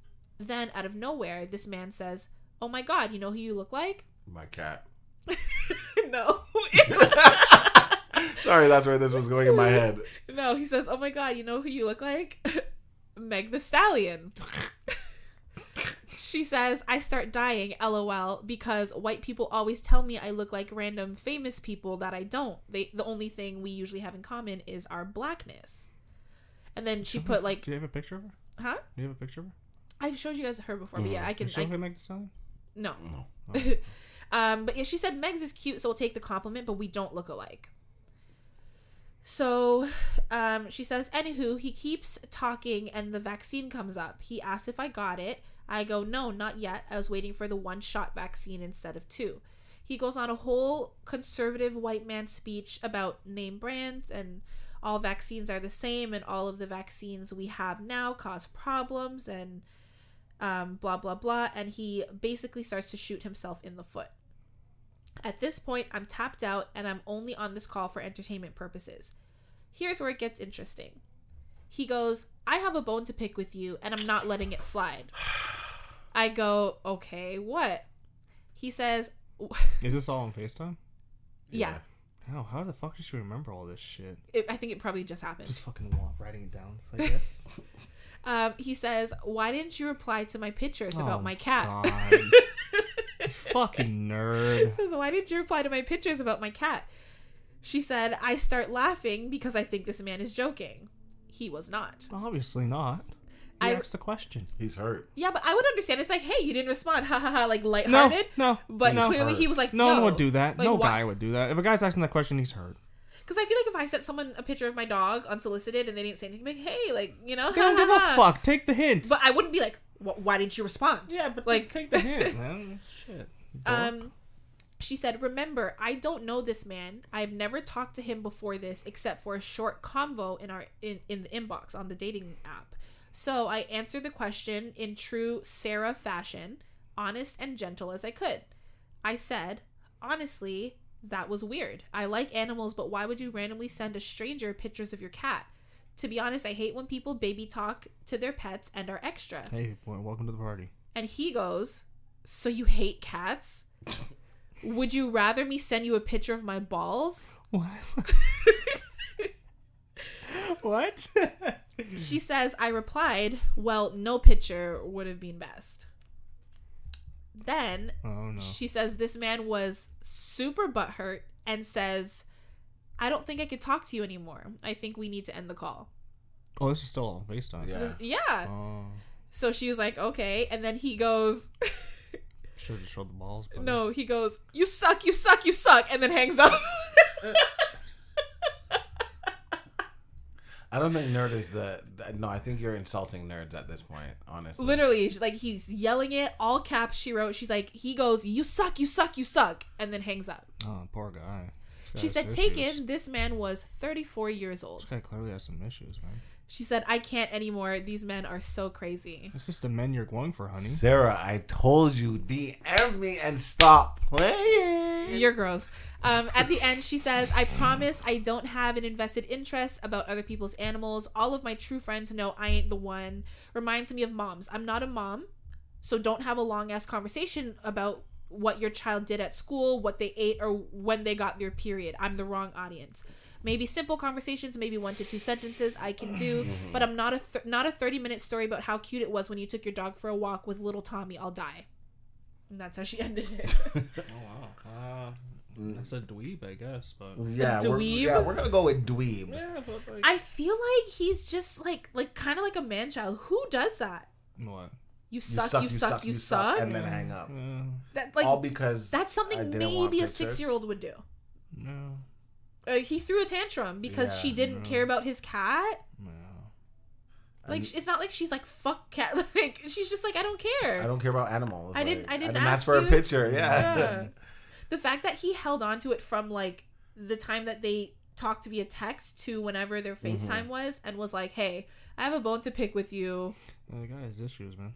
Then, out of nowhere, this man says, oh my God, you know who you look like? My cat. No. Sorry, that's where this was going in my head. No, he says, oh my God, you know who you look like? Meg the Stallion. She says, I start dying, LOL, because white people always tell me I look like random famous people that I don't. The only thing we usually have in common is our blackness. And then she put like... Do you have a picture of her? Huh? Do you have a picture of her? I've showed you guys her before, but yeah, I can... You showed her Meg the Stallion? No. But yeah, she said Meg's is cute, so we'll take the compliment, but we don't look alike. So she says, anywho, he keeps talking and the vaccine comes up. He asks if I got it. I go, no, not yet. I was waiting for the one-shot vaccine instead of two. He goes on a whole conservative white man speech about name brands and... all vaccines are the same and all of the vaccines we have now cause problems and blah, blah, blah. And he basically starts to shoot himself in the foot. At this point, I'm tapped out and I'm only on this call for entertainment purposes. Here's where it gets interesting. He goes, I have a bone to pick with you and I'm not letting it slide. I go, okay, what? He says... Is this all on FaceTime? Yeah. Oh, how the fuck does she remember all this shit? I think it probably just happened. Just fucking writing it down. So I guess. He says, why didn't you reply to my pictures about my cat? Fucking nerd. He says, why didn't you reply to my pictures about my cat? She said, I start laughing because I think this man is joking. He was not. Obviously not. I asked the question. He's hurt. Yeah, but I would understand. It's like, hey, you didn't respond. Ha ha ha. Like, lighthearted. No. But clearly he was like, no. No one would do that. Like, no guy would do that. If a guy's asking that question, he's hurt. Because I feel like if I sent someone a picture of my dog unsolicited and they didn't say anything, like, hey, like, you know. They don't give a fuck. Take the hint. But I wouldn't be like, why didn't you respond? Yeah, but like, just take the hint, man. Shit. She said, remember, I don't know this man. I've never talked to him before this except for a short convo in the inbox on the dating app. So I answered the question in true Sarah fashion, honest and gentle as I could. I said, honestly, that was weird. I like animals, but why would you randomly send a stranger pictures of your cat? To be honest, I hate when people baby talk to their pets and are extra. Hey, boy, welcome to the party. And he goes, so you hate cats? Would you rather me send you a picture of my balls? What? What? She says, I replied, well, no picture would have been best. Then she says this man was super butthurt and says, I don't think I could talk to you anymore. I think we need to end the call. Oh, this is still on FaceTime. Yeah. Oh. So she was like, okay. And then he goes... Should have showed the balls. Buddy. No, he goes, you suck. And then hangs up. I don't think nerd is no, I think you're insulting nerds at this point, honestly. Literally, like, he's yelling it, all caps, she wrote. She's like, he goes, you suck, and then hangs up. Oh, poor guy. She said, taken, this man was 34 years old. This guy clearly has some issues, man. She said, I can't anymore. These men are so crazy. It's just the men you're going for, honey. Sarah, I told you, DM me and stop playing. You're gross. At the end, she says, I promise I don't have an invested interest about other people's animals. All of my true friends know I ain't the one. Reminds me of moms. I'm not a mom. So don't have a long-ass conversation about what your child did at school, what they ate, or when they got their period. I'm the wrong audience. Maybe simple conversations, maybe 1 to 2 sentences I can do, but I'm not a 30-minute story about how cute it was when you took your dog for a walk with little Tommy. I'll die. And that's how she ended it. Oh, wow. That's a dweeb, I guess. But yeah, we're gonna go with dweeb. Yeah, but like... I feel like he's just like kind of like a man child. Who does that? What? You suck, and then hang up. Yeah. That, like, all because that's something maybe a 6-year-old would do. No. He threw a tantrum because she didn't care about his cat. No. Like, it's not like she's like, fuck cat. Like, she's just like, I don't care. I don't care about animals. I didn't ask for a picture. Yeah. The fact that he held on to it from like the time that they talked via text to whenever their FaceTime was, and was like, hey, I have a bone to pick with you. Well, the guy has issues, man.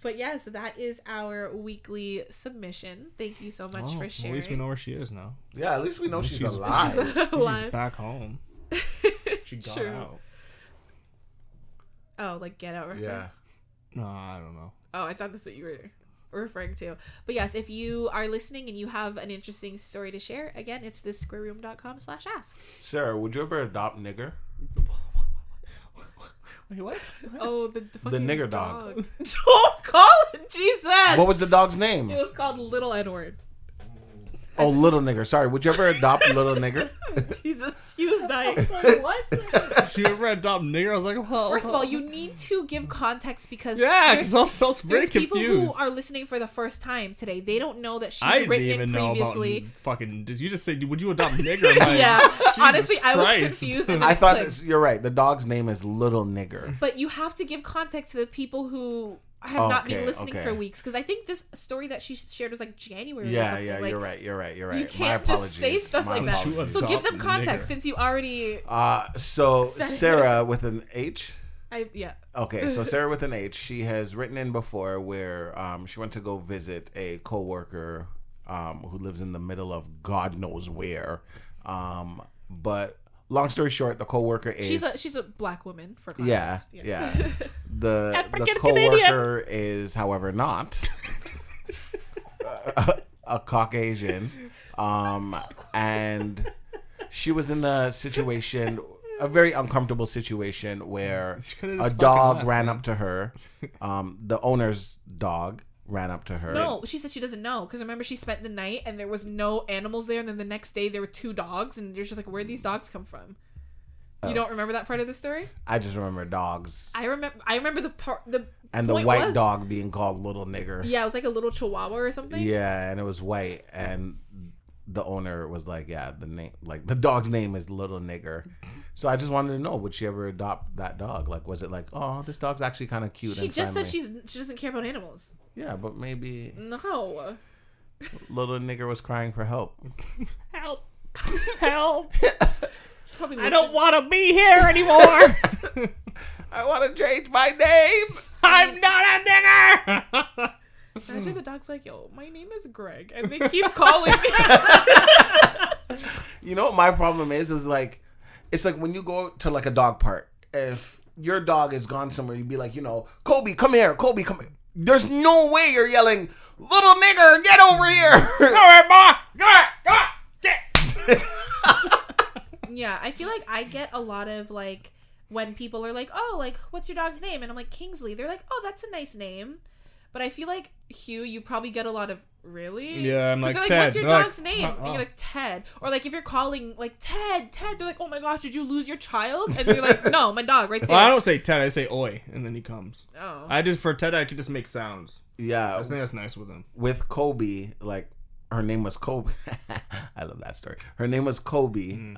But yeah, so that is our weekly submission. Thank you so much for sharing. At least we know where she is now. Yeah, at least we know she's alive. She's back home. She got out. Oh, like Get Out reference? Yeah. No, I don't know. Oh, I thought that's what you were referring to. But yes, if you are listening and you have an interesting story to share, again, it's thissquareroom.com/ask. Sarah, would you ever adopt nigger? Wait, what? Oh, the nigger dog. Don't call it Jesus. What was the dog's name? It was called Little Edward. Oh, Little Nigger. Sorry, would you ever adopt Little Nigger? Jesus, he was dying. Like, what? She ever adopt Nigger? I was like, well. First of all, you need to give context because there's people who are listening for the first time today. They don't know that she's written in previously. Did you just say, would you adopt Nigger? Like, yeah. Honestly, Christ. I was confused. I thought you're right. The dog's name is Little Nigger. But you have to give context to the people who... I have not been listening for weeks because I think this story that she shared was like January or something. Yeah, like, you're right. You can't just say stuff like that. So give them context since you already... So Sarah with an H? Yeah. Okay, so Sarah with an H, she has written in before where she went to go visit a coworker who lives in the middle of God knows where. But... long story short, the coworker is... She's a black woman, for context. Yeah. The coworker is, however, not a Caucasian. And she was in a very uncomfortable situation where a dog ran up to her. The owner's dog ran up to her. No, she said she doesn't know because remember she spent the night and there was no animals there, and then the next day there were 2 dogs, and you're just like, where'd these dogs come from? You don't remember that part of the story? I just remember dogs. I remember the part the dog being called Little Nigger. Yeah, it was like a little chihuahua or something. Yeah, and it was white, and the owner was like, yeah, the name, like the dog's name is Little Nigger. So I just wanted to know, would she ever adopt that dog? Like, was it like, oh, this dog's actually kind of cute? She just said she doesn't care about animals. Yeah, but maybe... No. Little Nigger was crying for help. Help. Help. I don't want to be here anymore. I want to change my name. I'm not a nigger. Imagine the dog's like, yo, my name is Greg, and they keep calling me. You know what my problem is like... It's like when you go to like a dog park, if your dog is gone somewhere, you'd be like, you know, Kobe, come here. There's no way you're yelling, Little Nigger, get over here. Go ahead, Yeah, I feel like I get a lot of like when people are like, oh, like, what's your dog's name? And I'm like, Kingsley. They're like, oh, that's a nice name. But I feel like, Hugh, you probably get a lot of, really? Yeah, I'm like, Ted. Like, what's your dog's name? And you're like, Ted. Or like, if you're calling, like, Ted. They're like, oh my gosh, did you lose your child? And you're like, no, my dog right there. Well, I don't say Ted. I say oi. And then he comes. Oh. For Ted, I could just make sounds. Yeah. I think that's nice with him. With Kobe, like, her name was Kobe. I love that story. Her name was Kobe.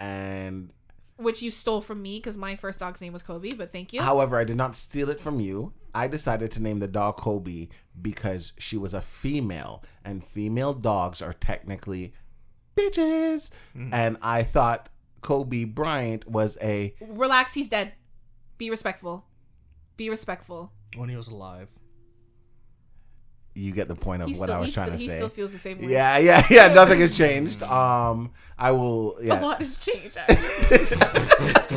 And... which you stole from me because my first dog's name was Kobe, but thank you. However, I did not steal it from you. I decided to name the dog Kobe because she was a female, and female dogs are technically bitches. And I thought Kobe Bryant was a... Relax, he's dead. Be respectful. When he was alive. You get the point of what I was trying to say. He still feels the same way. Yeah. Nothing has changed. A lot has changed, actually. It's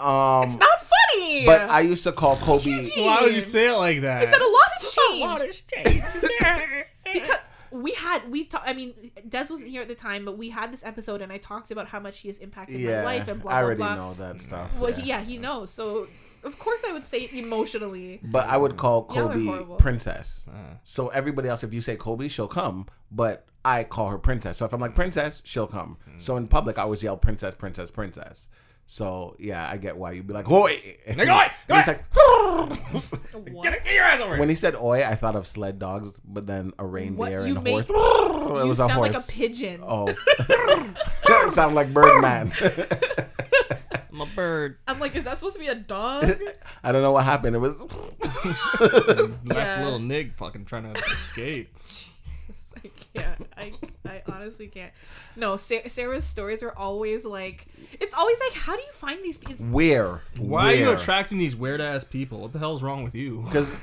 not funny. Eugene. But I used to call Kobe. Eugene. Why would you say it like that? I said a lot has changed. Because I mean, Des wasn't here at the time, but we had this episode, and I talked about how much he has impacted my life and blah, blah, blah. I already know that stuff. Well, he knows. So, of course, I would say it emotionally. But I would call Kobe Princess. So, everybody else, if you say Kobe, she'll come. But I call her Princess. So, if I'm like Princess, she'll come. So, in public, I always yell Princess, Princess, Princess. So, yeah, I get why you'd be like, "Oi!" And he's like, "Get your ass over!" When he said "Oi," I thought of sled dogs, but then a reindeer and a horse. It was a horse. You sound like a pigeon. Oh, it sounded like Birdman. I'm a bird. I'm like, is that supposed to be a dog? I don't know what happened. It was last little Nig fucking trying to escape. I can't. I honestly can't. No, Sarah's stories are always like, it's always like, how do you find these people? Why are you attracting these weird ass people? What the hell's wrong with you? Because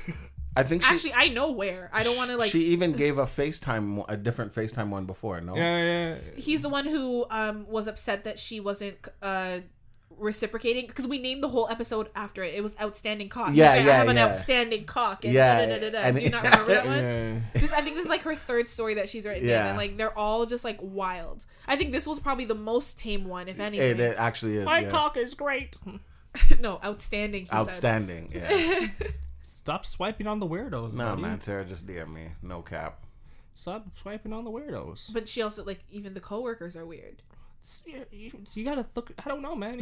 I think I know where. I don't want to like. She even gave a different FaceTime one before. No. Yeah. He's the one who was upset that she wasn't reciprocating, because we named the whole episode after it. It was Outstanding Cock. I have an outstanding cock. And do you not remember that one? Yeah. I think this is like her third story that she's written. Yeah. And like they're all just like wild. I think this was probably the most tame one, if anything. It actually is. My cock is great. No, outstanding. Outstanding. Yeah. Stop swiping on the weirdos. No, buddy. Man, Sarah just DM me. No cap. Stop swiping on the weirdos. But she also like, even the coworkers are weird. You gotta look. I don't know, man.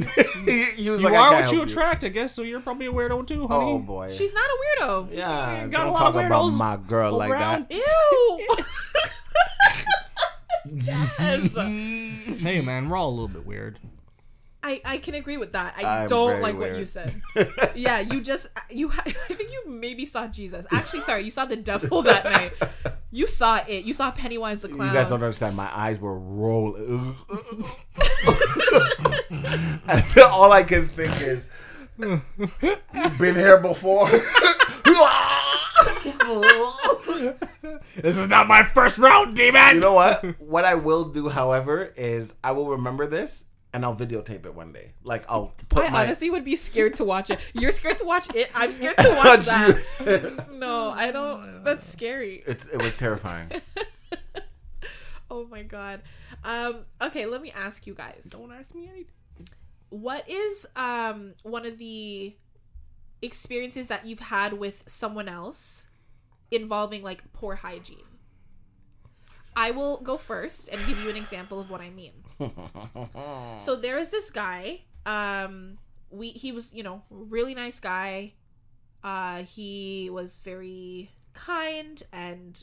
He was like, you are what you attract, I guess. So you're probably a weirdo too, honey. Oh boy, she's not a weirdo. Yeah, you got don't a lot talk of weirdos. About my girl like around. That. Ew. Yes. Hey, man, we're all a little bit weird. I can agree with that. I'm don't like weird. What you said. Yeah, I think you maybe saw Jesus. Actually, sorry, you saw the devil that night. You saw it. You saw Pennywise the clown. You guys don't understand. My eyes were rolling. All I can think is, you've been here before. This is not my first round, demon. You know what? What I will do, however, is I will remember this. And I'll videotape it one day. Like, I'll put I honestly would be scared to watch it. You're scared to watch it. I'm scared to watch that. No, I don't. That's scary. It was terrifying. Oh, my God. Okay, let me ask you guys. Don't ask me anything. What is one of the experiences that you've had with someone else involving, like, poor hygiene? I will go first and give you an example of what I mean. So there is this guy. He was, really nice guy. He was very kind and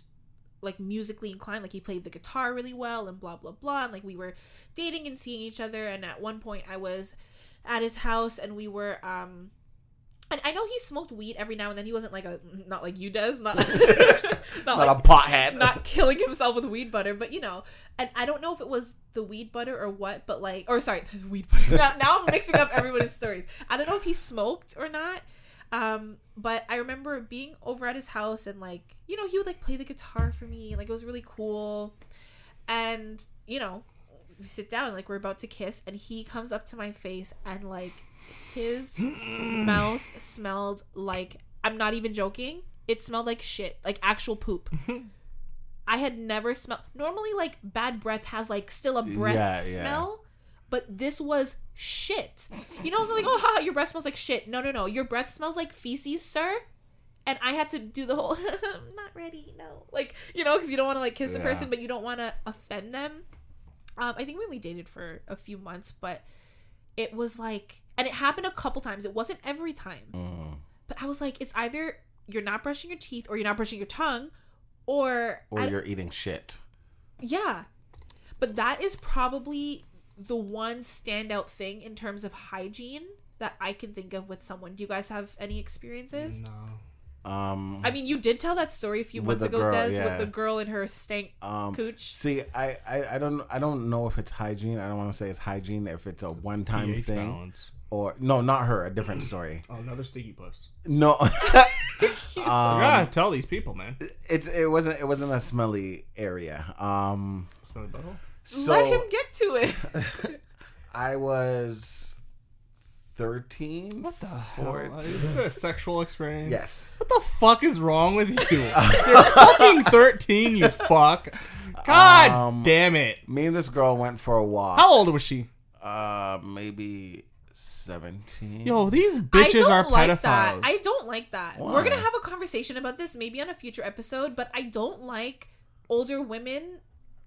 like musically inclined. Like he played the guitar really well and blah, blah, blah. And like we were dating and seeing each other. And at one point I was at his house and we were, and I know he smoked weed every now and then. He wasn't like not like you, Des. Not like a pothead. Not killing himself with weed butter, but and I don't know if it was the weed butter or what, but like, or sorry, the weed butter. Now I'm mixing up everybody's stories. I don't know if he smoked or not. But I remember being over at his house and like, he would like play the guitar for me. Like it was really cool. And, we sit down, like we're about to kiss and he comes up to my face and like, his mouth smelled like, I'm not even joking, it smelled like shit, like actual poop. I had never smelled, normally like bad breath has like still a breath smell, but this was shit. It's like, oh, your breath smells like shit. No, your breath smells like feces, sir. And I had to do the whole, I'm not ready, no. Like, because you don't want to like kiss the person, but you don't want to offend them. I think we only dated for a few months, but it was like, and it happened a couple times. It wasn't every time. But I was like, it's either you're not brushing your teeth or you're not brushing your tongue or you're eating shit. Yeah. But that is probably the one standout thing in terms of hygiene that I can think of with someone. Do you guys have any experiences? No. I mean, you did tell that story a few months ago, girl, Des, with the girl and her stank cooch. See, I don't know if it's hygiene. I don't want to say it's hygiene if it's a one-time thing. Balance. Or no, not her. A different story. Oh, another sticky puss. No, you gotta tell these people, man. It wasn't a smelly area. Smelly butthole. So, let him get to it. I was 13? What the hell? Is this a sexual experience? Yes. What the fuck is wrong with you? You're fucking 13, you fuck. God damn it. Me and this girl went for a walk. How old was she? Maybe 17. Yo, these bitches are like pedophiles. That. I don't like that. Why? We're going to have a conversation about this maybe on a future episode, but I don't like older women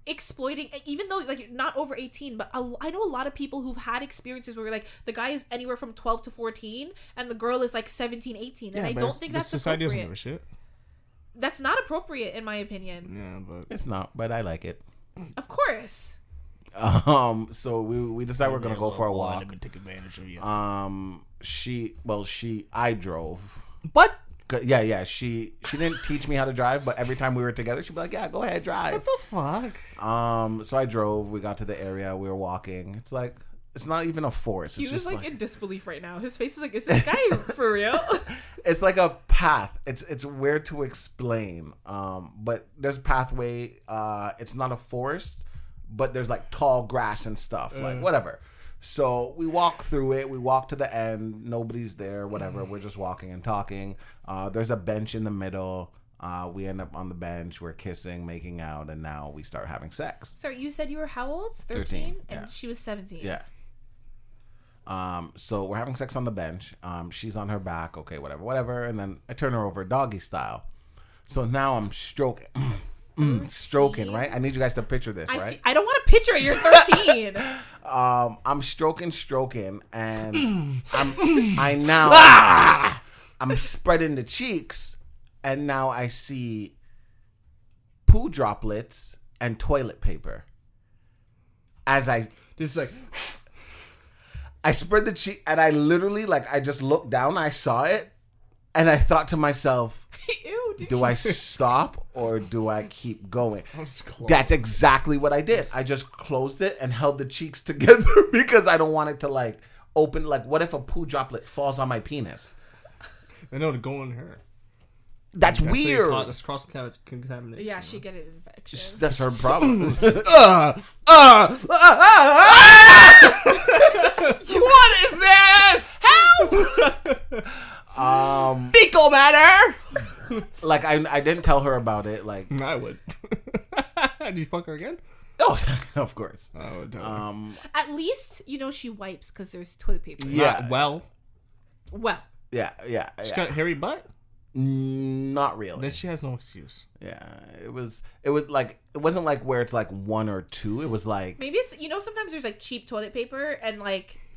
exploiting, even though like not over 18, but I know a lot of people who've had experiences where like the guy is anywhere from 12 to 14 and the girl is like 17, 18, and I don't think that's society appropriate. Doesn't give a shit. That's not appropriate in my opinion. Yeah, but it's not, but I like it. Of course. So we decide we're going to go for a walk. Let me take advantage of you. I drove. But Yeah. She didn't teach me how to drive, but every time we were together, she'd be like, yeah, go ahead, drive. What the fuck? So I drove. We got to the area. We were walking. It's like, it's not even a forest. He was like in disbelief right now. His face is like, is this guy for real? It's like a path. It's weird to explain. But there's a pathway. It's not a forest, but there's like tall grass and stuff, like whatever. So we walk through it. We walk to the end. Nobody's there, whatever. We're just walking and talking. There's a bench in the middle. We end up on the bench. We're kissing, making out, and now we start having sex. So you said you were how old? 13? And she was 17. Yeah. So we're having sex on the bench. She's on her back. Okay, whatever. And then I turn her over doggy style. So now I'm stroking. Stroking, right? I need you guys to picture this, right? I don't want to picture it. You're 13. I'm stroking, and I'm spreading the cheeks, and now I see poo droplets and toilet paper. As I just I spread the cheek, and I literally I just looked down, I saw it, and I thought to myself. Ew, do I stop or do I keep going? That's exactly what I did. I just closed it and held the cheeks together because I don't want it to open. What if a poo droplet falls on my penis? I know to go in her. That's weird. That's cross contamination. Yeah, she get an infection. That's her problem. What is this? Help! Fecal matter. I didn't tell her about it. I would. Did you fuck her again? Oh, of course. I would tell her. At least she wipes because there's toilet paper. Yeah. Well. Yeah. She's got a hairy butt. Not really. Then she has no excuse. Yeah, it wasn't where it's one or two. It was maybe it's sometimes there's cheap toilet paper and .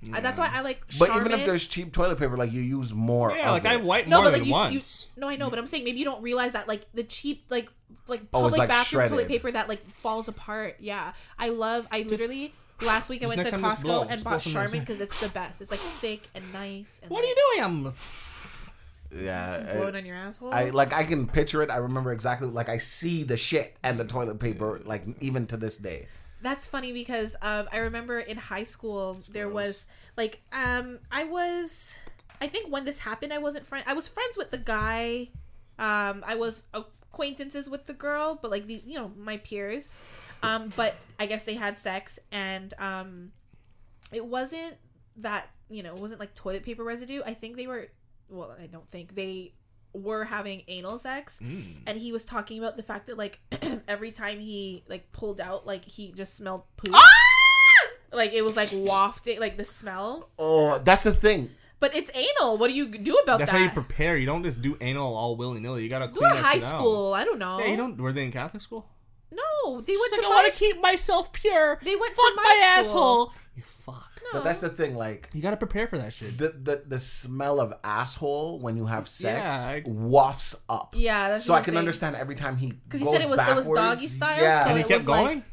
Yeah. That's why I like Charmin. But even if there's cheap toilet paper, you use more. Yeah, of it. I wipe more than once. No, I know, but I'm saying maybe you don't realize that the cheap public bathroom shredded toilet paper that falls apart. Yeah, last week I went to Costco and bought Charmin because it's the best. It's thick and nice. And what are you doing? Blowing on your asshole. I can picture it. I remember exactly. I see the shit and the toilet paper. Even to this day. That's funny because I remember in high school there was I think when this happened I was friends with the guy, I was acquaintances with the girl, but these my peers, but I guess they had sex and it wasn't that it wasn't toilet paper residue. I think I don't think they were having anal sex and he was talking about the fact that every time he pulled out he just smelled poop. Ah! It was wafting the smell. Oh, that's the thing. But it's anal. What do you do about that? That's how you prepare. You don't just do anal all willy-nilly. You gotta clean up. High school. I don't know. Yeah, you don't. Were they in Catholic school? No, they went to my. I want to keep myself pure. They went to my asshole. You fuck. But that's the thing, you gotta prepare for that shit. The smell of asshole when you have sex wafts up. Yeah, that's so I can understand every time he goes backwards. Because he said it was doggy style. Yeah, so and he kept going.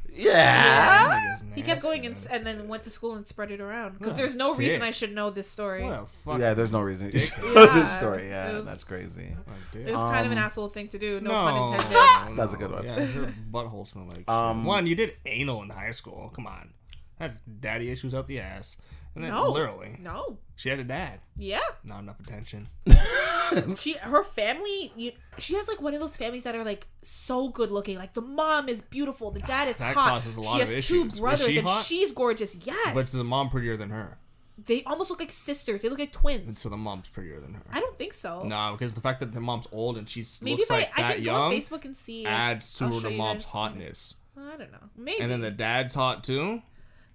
He kept going and then went to school and spread it around. Because there's no reason I should know this story. What a fuck. Yeah, there's no reason you should know this story. Yeah, that's crazy. It was kind of an asshole thing to do. No pun intended. That's a good one. Yeah, your butthole smelled like. One, you did anal in high school. Come on. That's daddy issues out the ass. And then literally. No. She had a dad. Yeah. Not enough attention. Her family, she has one of those families that are so good looking. The mom is beautiful. The dad is hot. That causes a lot of issues. She has two brothers and she's gorgeous. Yes. But is the mom prettier than her? They almost look like sisters. They look like twins. And so the mom's prettier than her. I don't think so. No, because the fact that the mom's old and she looks like that young Facebook and see adds to the mom's hotness. I don't know. Maybe. And then the dad's hot too.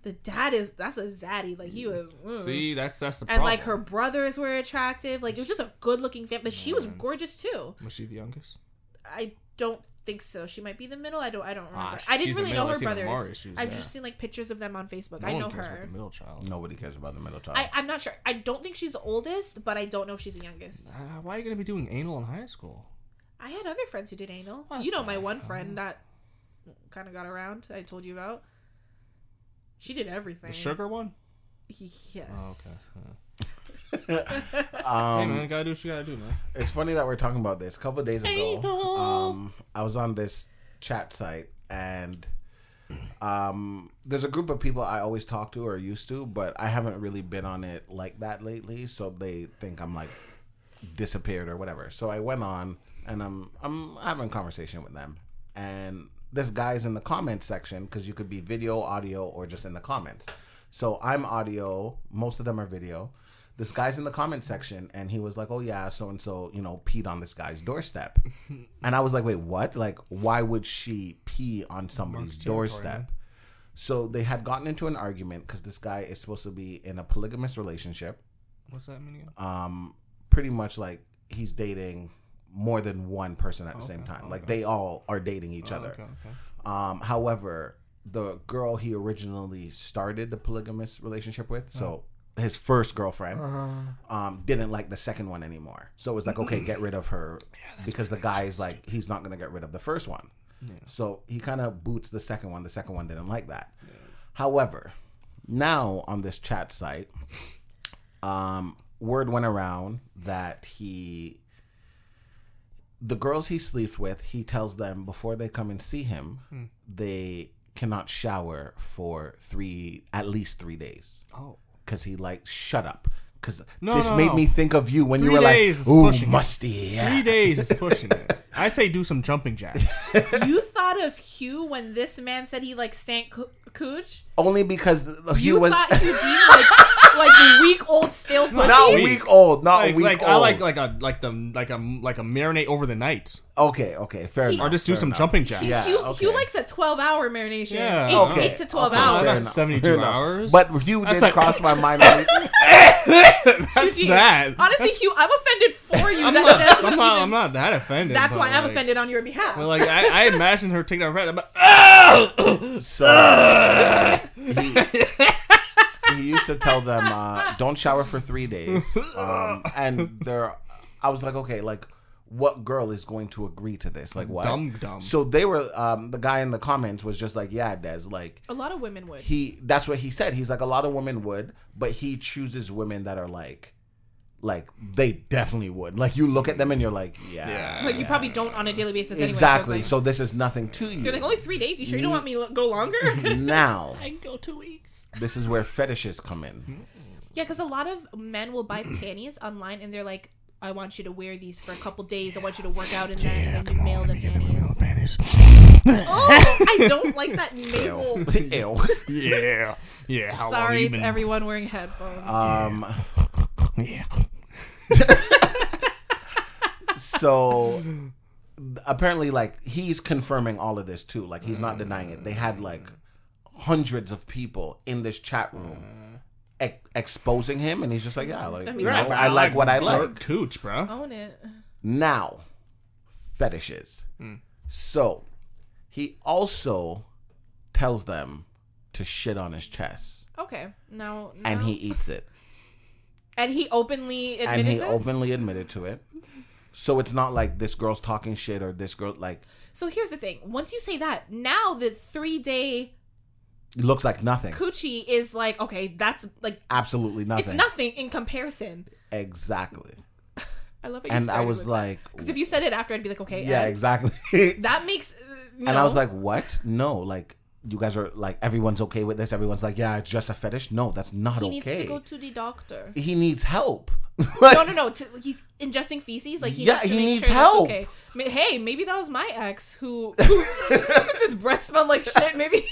The dad is, that's a zaddy. Like he was. See, that's the problem. And like her brothers were attractive. Like it was just a good looking family. But she was gorgeous too. Was she the youngest? I don't think so. She might be the middle. I don't remember. I didn't really know her brothers. I've just seen like pictures of them on Facebook. No I know cares her. About the middle child. Nobody cares about the middle child. I'm not sure. I don't think she's the oldest, but I don't know if she's the youngest. Why are you gonna be doing anal in high school? I had other friends who did anal. What, you know, my one friend that kind of got around. I told you about. She did everything. The sugar one. Yes. Oh, okay. Yeah. Hey man, gotta do what you gotta do, man. It's funny that we're talking about this. A couple of days ago, I was on this chat site, and there's a group of people I always talk to or used to, but I haven't really been on it like that lately, so they think I'm like disappeared or whatever. So I went on, and I'm having a conversation with them, and this guy's in the comments section, because you could be video, audio, or just in the comments. So I'm audio, most of them are video. This guy's in the comment section, and he was like, oh, yeah, so-and-so, you know, peed on this guy's doorstep. And I was like, wait, what? Like, why would she pee on somebody's doorstep? So they had gotten into an argument because this guy is supposed to be in a polygamous relationship. What's that mean again? Pretty much, like, he's dating more than one person at the same time. Okay. Like, they all are dating each other. Okay. However, the girl he originally started the polygamous relationship with, so... his first girlfriend didn't like the second one anymore. So it was like, okay, get rid of her because the guy is like, he's not going to get rid of the first one. Yeah. So he kind of boots the second one. The second one didn't like that. Yeah. However, now on this chat site, word went around that the girls he sleeps with, he tells them before they come and see him, they cannot shower for at least 3 days. Oh. Because he like, shut up. Because made me think of you when you were like, ooh, musty. Yeah. 3 days is pushing it. I say do some jumping jacks. You thought of Hugh when this man said he like stank cooch? Only because Hugh was... You thought Eugene like week-old stale pussy? Not week-old. Not like, week-old. Like, I like a marinate over the night. Okay, fair enough. Or just do some jumping jacks. Yeah, Hugh likes a 12-hour marination. Yeah. Eight to 12 hours. That's 72 hours. But Hugh did cross my mind. That's Eugene, that. Honestly, Hugh, I'm offended for you. I'm not that offended. That's why I'm offended on your behalf. Well, like I imagine her taking out red. He used to tell them, "Don't shower for 3 days," and there. I was like, okay, like. What girl is going to agree to this? Like what? Dumb. So they were the guy in the comments was just like, yeah, Des, like a lot of women would. That's what he said. He's like a lot of women would, but he chooses women that are like they definitely would. Like you look at them and you're like, yeah. Like you probably don't on a daily basis anyway. Exactly. So this is nothing to you. They're like only 3 days. You sure you don't want me to go longer? Now I can go 2 weeks. This is where fetishes come in. Yeah, because a lot of men will buy panties online and they're like, I want you to wear these for a couple days. I want you to work out in them and then you mail the panties. Oh, I don't like that nasal. Ew. Yeah. How sorry to everyone wearing headphones. Yeah. So apparently, like he's confirming all of this too. Like he's not denying it. They had like hundreds of people in this chat room. Exposing him, and he's just like, yeah, like I like what I like. Cooch, bro. Own it. Now, fetishes. So he also tells them to shit on his chest. Okay, now and he eats it. And he openly admitted. To it. So it's not like this girl's talking shit or this girl like. So here's the thing: once you say that, now the 3 day. It looks like nothing. Coochie is like, okay, that's like... absolutely nothing. It's nothing in comparison. Exactly. I love it. And I was like... because if you said it after, I'd be like, okay. Yeah, exactly. That makes... no. And I was like, what? No, like, you guys are like, everyone's okay with this. Everyone's like, yeah, it's just a fetish. No, that's not okay. He needs to go to the doctor. He needs help. Like, no. He's ingesting feces. Like he needs help. Okay. Hey, maybe that was my ex who since his breath smelled like shit, maybe...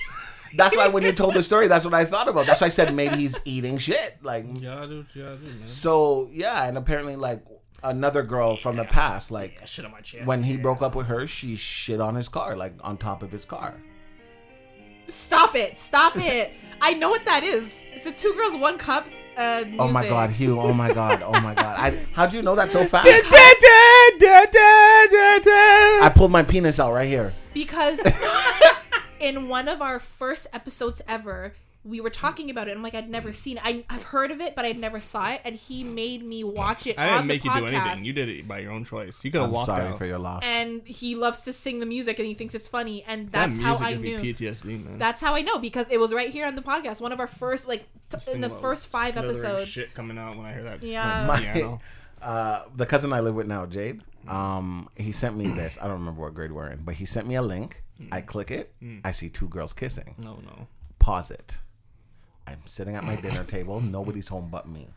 That's why when you told the story, that's what I thought about. That's why I said maybe he's eating shit. Like, yeah, I do. Yeah, I do, man. So yeah, and apparently like another girl from the past, like shit on my chest. When he broke up with her, she shit on his car, like on top of his car. Stop it! Stop it! I know what that is. It's a 2 Girls 1 Cup. Music. Oh my God, Hugh! Oh my God! Oh my God! How'd you know that so fast? I pulled my penis out right here. Because in one of our first episodes ever, we were talking about it. I'm like, I'd never seen it. I've heard of it, but I never saw it. And he made me watch it. I didn't on make the you podcast. Do anything. You did it by your own choice. You could have walked sorry out. For your loss. And he loves to sing the music, and he thinks it's funny. And that's that how I knew. PTSD, man. That's how I know, because it was right here on the podcast. One of our first, like, in the first 5 episodes. Shit coming out when I hear that. Yeah. The cousin I live with now, Jade. He sent me this. I don't remember what grade we're in, but he sent me a link. I click it. I see 2 girls kissing. No. Pause it. I'm sitting at my dinner table. Nobody's home but me.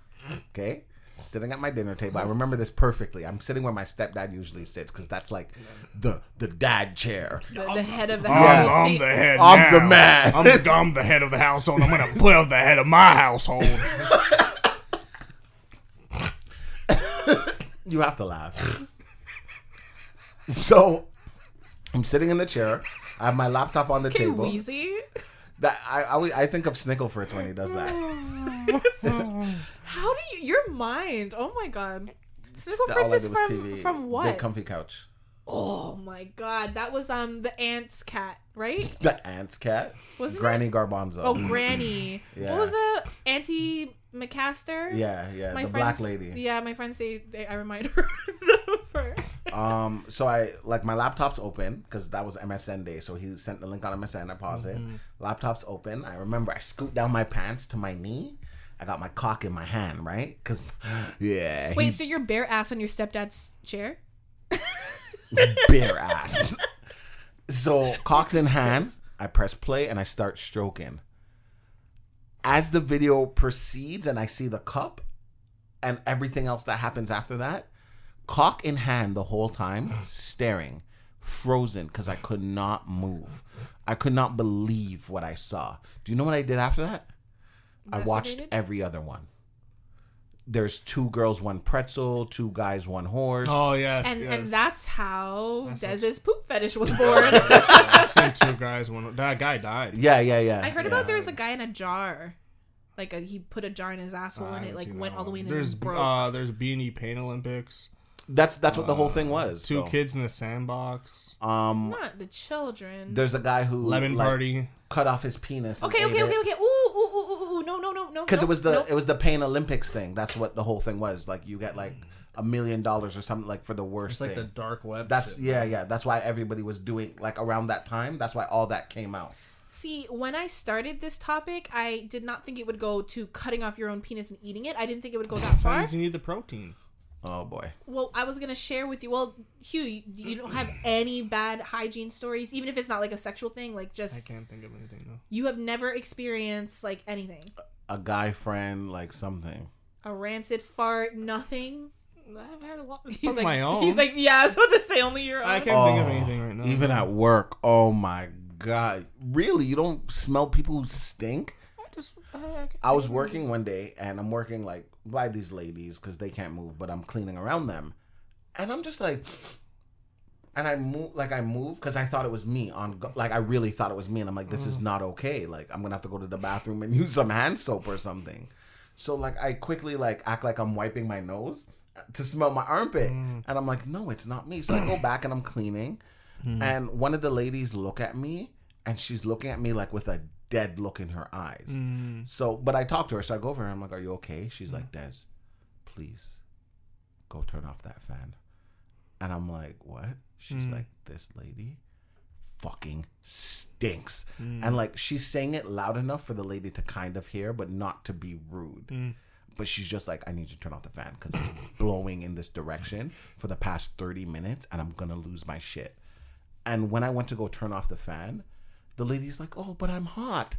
Okay? Sitting at my dinner table. I remember this perfectly. I'm sitting where my stepdad usually sits, because that's like the dad chair. The head of the house. I'm the head now. I'm the man. I'm the head of the household. I'm going to put up the head of my household. You have to laugh. So, I'm sitting in the chair. I have my laptop on the table. Wheezy? That I think of Snicklefritz when he does that. How do you? Your mind. Oh my God. Snicklefritz is from what? Big comfy couch. Oh my God, that was the aunt's cat, right? The aunt's cat. Wasn't Granny it? Garbanzo. Oh, Granny. Yeah. What was the Auntie McCaster? Yeah. My the black lady. Yeah, my friends say I remind her of her. So I like my laptop's open because that was MSN day. So he sent the link on MSN. I paused it. Laptop's open. I remember I scooped down my pants to my knee. I got my cock in my hand, right? Because yeah. Wait, so you're bare ass on your stepdad's chair? Bare ass. So cock's in hand. I press play and I start stroking. As the video proceeds and I see the cup and everything else that happens after that, cock in hand the whole time, staring, frozen, because I could not move. I could not believe what I saw. Do you know what I did after that? I watched every other one. There's 2 Girls 1 Pretzel, 2 Guys 1 Horse. Oh, yes. And that's how Dez's poop fetish was born. I've seen 2 Guys 1 Horse. That guy died. Yeah. I heard about there's a guy in a jar. Like, he put a jar in his asshole and it, like, went all the way in and broke. There's Beanie Paint Olympics. That's what the whole thing was. Two kids in a sandbox. Not the children. There's a guy who lemon party cut off his penis. Okay. Ooh, no. Because it was the Pain Olympics thing. That's what the whole thing was. Like you get like $1 million or something like for the worst. It's like thing. The dark web. That's shit, yeah. That's why everybody was doing like around that time. That's why all that came out. See, when I started this topic, I did not think it would go to cutting off your own penis and eating it. I didn't think it would go that far. You need the protein. Oh, boy. Well, I was going to share with you. Well, Hugh, you don't have any bad hygiene stories, even if it's not like a sexual thing, like just... I can't think of anything, though. You have never experienced, like, anything. A guy friend, like, something. A rancid fart, nothing. I've had a lot. He's like, my own. He's like, yeah, I was about to say only your own. I can't think of anything right now. Even at work. Oh, my God. Really? You don't smell people who stink? I was working one day, and I'm working, like, by these ladies because they can't move, but I'm cleaning around them, and I'm just like, and I move because I thought it was me on, like, I really thought it was me, and I'm like, this is not okay, like, I'm gonna have to go to the bathroom and use some hand soap or something. So like I quickly like act like I'm wiping my nose to smell my armpit, and I'm like, no, it's not me. So I go back and I'm cleaning, and one of the ladies look at me, and she's looking at me like with a dead look in her eyes. So, but I talked to her, so I go over her and I'm like, are you okay? She's like, Des, please go turn off that fan. And I'm like, what? She's like, this lady fucking stinks. And like, she's saying it loud enough for the lady to kind of hear, but not to be rude. But she's just like, I need you to turn off the fan because it's blowing in this direction for the past 30 minutes and I'm gonna lose my shit. And when I went to go turn off the fan, the lady's like, oh, but I'm hot.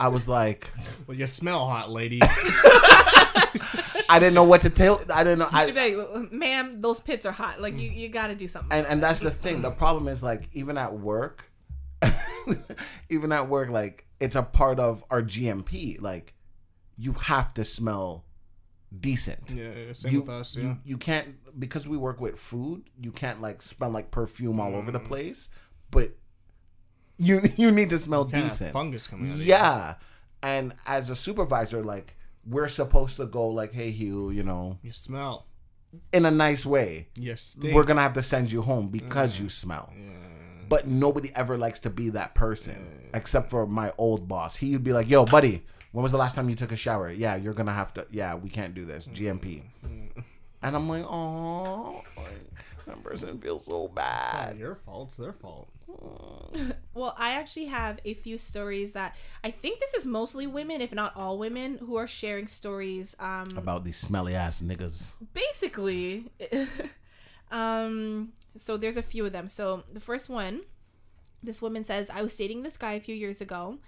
I was like... Well, you smell hot, lady. I didn't know what to tell. I didn't know. Like, ma'am, those pits are hot. Like, you got to do something. And that's the thing. The problem is, like, even at work... even at work, like, it's a part of our GMP. Like, you have to smell decent. Yeah, same with us. Yeah. You can't, because we work with food, you can't, like, smell like perfume all over the place, but you need to smell decent. Fungus coming out. Yeah. And as a supervisor, like, we're supposed to go like, hey, Hugh, you know, you smell. In a nice way. Yes. We're going to have to send you home because you smell. Yeah. But nobody ever likes to be that person, except for my old boss. He would be like, yo, buddy, when was the last time you took a shower? Yeah, you're going to have to. Yeah, we can't do this. GMP. And I'm like, oh, that person feels so bad. It's not your fault. It's their fault. Well, I actually have a few stories that I think this is mostly women, if not all women, who are sharing stories about these smelly ass niggas. Basically. So there's a few of them. So the first one, this woman says, I was dating this guy a few years ago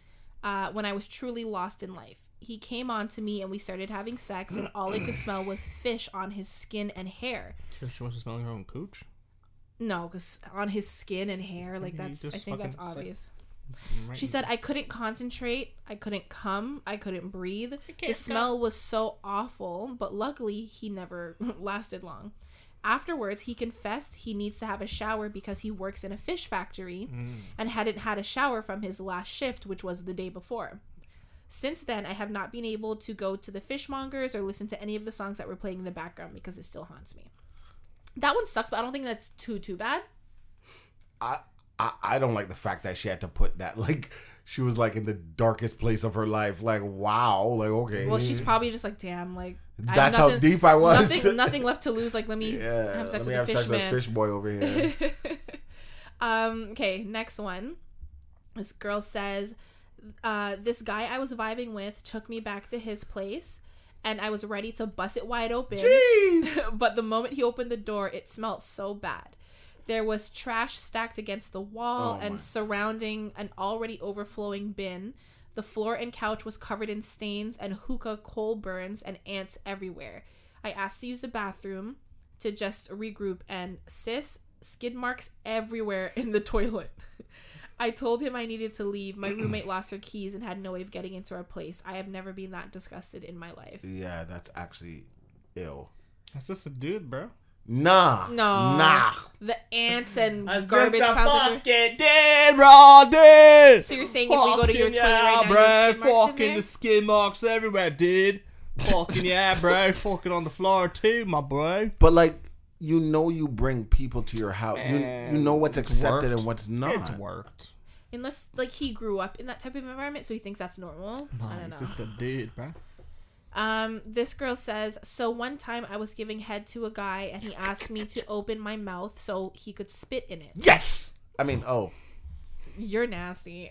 when I was truly lost in life. He came on to me and we started having sex, and all I could smell was fish on his skin and hair. So she wants to smell her own cooch? No, because on his skin and hair, like, that's, I think that's obvious. Right. She said, I couldn't concentrate, I couldn't come, I couldn't breathe. The smell was so awful, but luckily he never lasted long. Afterwards, he confessed he needs to have a shower because he works in a fish factory and hadn't had a shower from his last shift, which was the day before. Since then, I have not been able to go to the fishmongers or listen to any of the songs that were playing in the background because it still haunts me. That one sucks, but I don't think that's too bad. I don't like the fact that she had to put that, like, she was like in the darkest place of her life. Like, wow, like, okay. Well, she's probably just like, damn, like, that's how deep I was. Nothing left to lose. Like, let me have sex with a fish boy over here. Okay, next one. This girl says, this guy I was vibing with took me back to his place. And I was ready to bust it wide open. Jeez. But the moment he opened the door, it smelled so bad. There was trash stacked against the wall surrounding an already overflowing bin. The floor and couch was covered in stains and hookah coal burns and ants everywhere. I asked to use the bathroom to just regroup, and sis, skid marks everywhere in the toilet. I told him I needed to leave. My roommate lost her keys and had no way of getting into our place. I have never been that disgusted in my life. Yeah, that's actually ill. That's just a dude, bro. Nah. The ants and garbage piles. Fucking dead, raw dude. So you're saying if we go to your toilet right now, there's skin marks in there? The skin marks everywhere, dude. Fucking yeah, bro. Fucking on the floor too, my bro. But like, you know, you bring people to your house. You know what's accepted and what's not. It's worked. Unless, like, he grew up in that type of environment, so he thinks that's normal. No, I don't know. It's just a dude, bro. This girl says, so one time I was giving head to a guy, and he asked me to open my mouth so he could spit in it. Yes! You're nasty.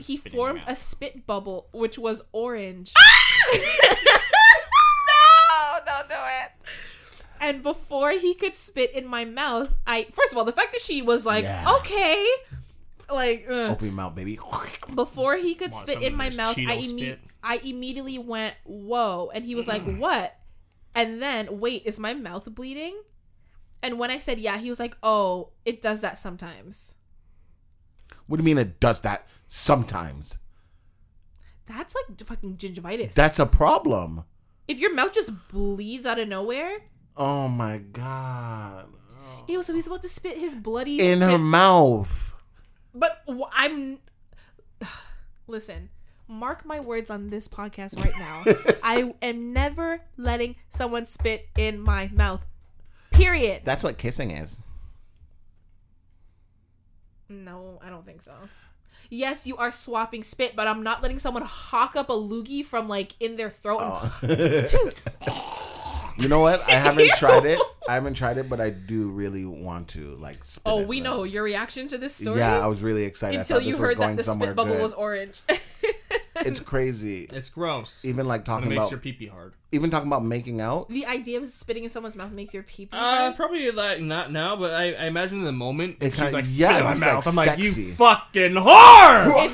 He formed a spit bubble, which was orange. No, don't do it. And before he could spit in my mouth, first of all, the fact that she was like, okay, like, open your mouth, baby. Before he could spit in my mouth, I immediately went, whoa. And he was like, what? And then, wait, is my mouth bleeding? And when I said, yeah, he was like, oh, it does that sometimes. What do you mean it does that sometimes? That's like fucking gingivitis. That's a problem. If your mouth just bleeds out of nowhere. Oh my god! Oh. Ew! So he's about to spit his bloody in her mouth. But listen. Mark my words on this podcast right now. I am never letting someone spit in my mouth. Period. That's what kissing is. No, I don't think so. Yes, you are swapping spit, but I'm not letting someone hawk up a loogie from like in their throat. You know what? I haven't tried it, but I do really want to, like, spit. Oh, we know your reaction to this story. Yeah, I was really excited until you heard that the spit bubble was orange. It's crazy. It's gross. Even like talking about, it makes your pee-pee hard. Even talking about making out. The idea of spitting in someone's mouth makes your pee-pee hard. Probably like not now, but I imagine in the moment it kind of like spit in my mouth. I'm like, you fucking whore!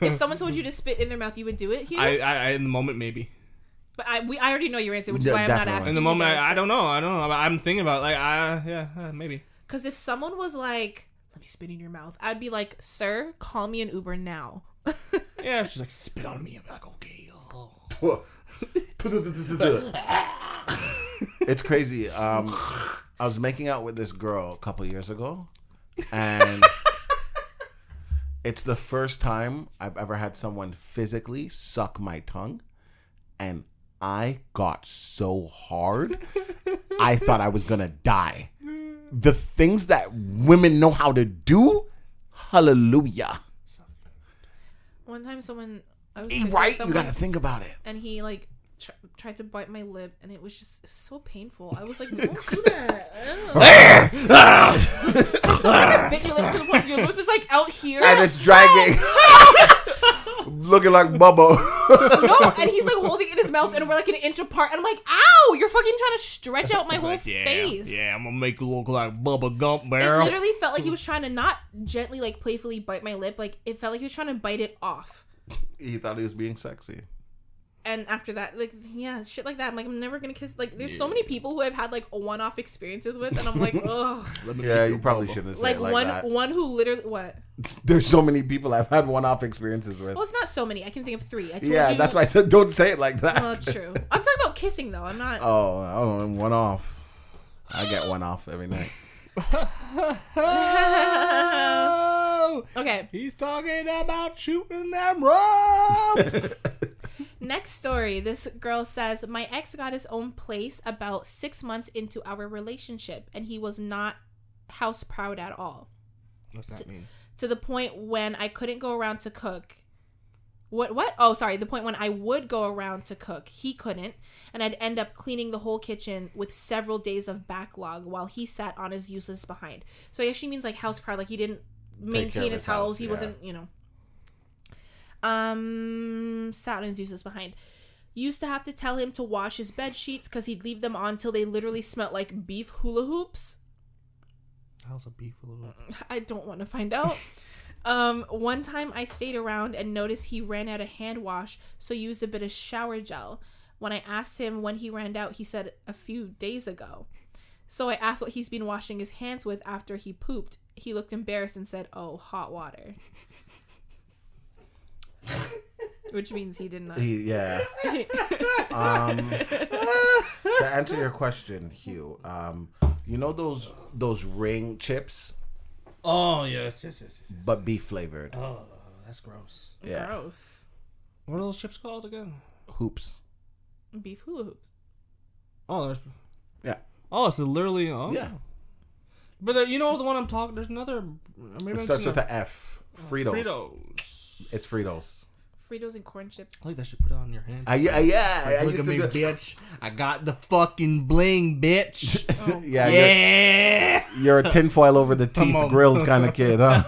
If someone told you to spit in their mouth, you would do it. Here, I in the moment maybe. But I already know your answer, which is why I'm not asking. In the moment, I don't know. I'm thinking about it. Maybe. Because if someone was like, let me spit in your mouth. I'd be like, sir, call me an Uber now. Yeah, she's like, spit on me. I'm like, okay. Oh. It's crazy. I was making out with this girl a couple years ago, and it's the first time I've ever had someone physically suck my tongue, and I got so hard, I thought I was gonna die. The things that women know how to do, hallelujah. One time someone... you gotta think about it. And he like tried to bite my lip, and it was just so painful. I was like, don't do that. Someone that bit your lip to the point your lip is like out here. And it's dragging. Looking like Bubba. No, and he's like holding it in his mouth, and we're like an inch apart. And I'm like, ow, you're fucking trying to stretch out my whole face. Yeah, I'm gonna make you look like Bubba Gump Barrel. It literally felt like he was trying to not gently, like playfully bite my lip. Like it felt like he was trying to bite it off. He thought he was being sexy. And after that, like, yeah, shit like that. I'm like, I'm never gonna kiss. Like, there's so many people who I've had like one-off experiences with, and I'm like, ugh. Yeah, you probably shouldn't say it like that. One who literally what? There's so many people I've had one-off experiences with. Well, it's not so many. I can think of three. Yeah, that's why I said don't say it like that. Well, that's true. I'm talking about kissing though. I'm not. Oh, I'm one off. I get one off every night. Okay. He's talking about shooting them ropes. Next story. This girl says, my ex got his own place about 6 months into our relationship, and he was not house proud at all. What's that mean? To the point when I couldn't go around to cook. What? Oh, sorry. The point when I would go around to cook, he couldn't, and I'd end up cleaning the whole kitchen with several days of backlog while he sat on his useless behind. So I guess she means like house proud, like he didn't maintain his house. He wasn't, you know. Sat on his useless behind. Used to have to tell him to wash his bed sheets because he'd leave them on till they literally smelled like beef hula hoops. How's a beef hula hoop? I don't want to find out. One time I stayed around and noticed he ran out of hand wash, so used a bit of shower gel. When I asked him when he ran out, he said a few days ago. So I asked what he's been washing his hands with after he pooped. He looked embarrassed and said, oh, hot water. Which means he did not. Yeah. To answer your question, Hugh, you know those ring chips? Oh, yes. But beef flavored. Oh, that's gross. Yeah. Gross. What are those chips called again? Hoops. Beef hula hoops. Oh, there's... Yeah. Oh, it's literally... Oh. Yeah. But there, you know the one I'm talking... There's another... Maybe it starts with an F. Fritos. It's Fritos. Fritos and corn chips. I like that shit. Put it on your hands. I look at me, bitch. I got the fucking bling, bitch. Oh. Yeah. You're a tinfoil over the teeth grills kind of kid, huh?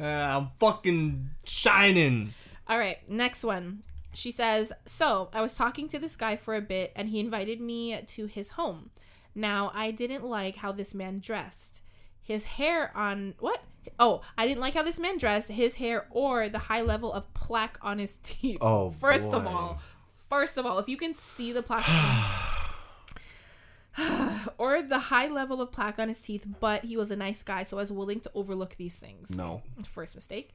I'm fucking shining. All right, next one. She says, so I was talking to this guy for a bit, and he invited me to his home. Now, I didn't like how this man dressed. His hair on... What? Oh, I didn't like how this man dressed, his hair, or the high level of plaque on his teeth. Oh, First of all, if you can see the plaque... or the high level of plaque on his teeth, but he was a nice guy, so I was willing to overlook these things. No. First mistake.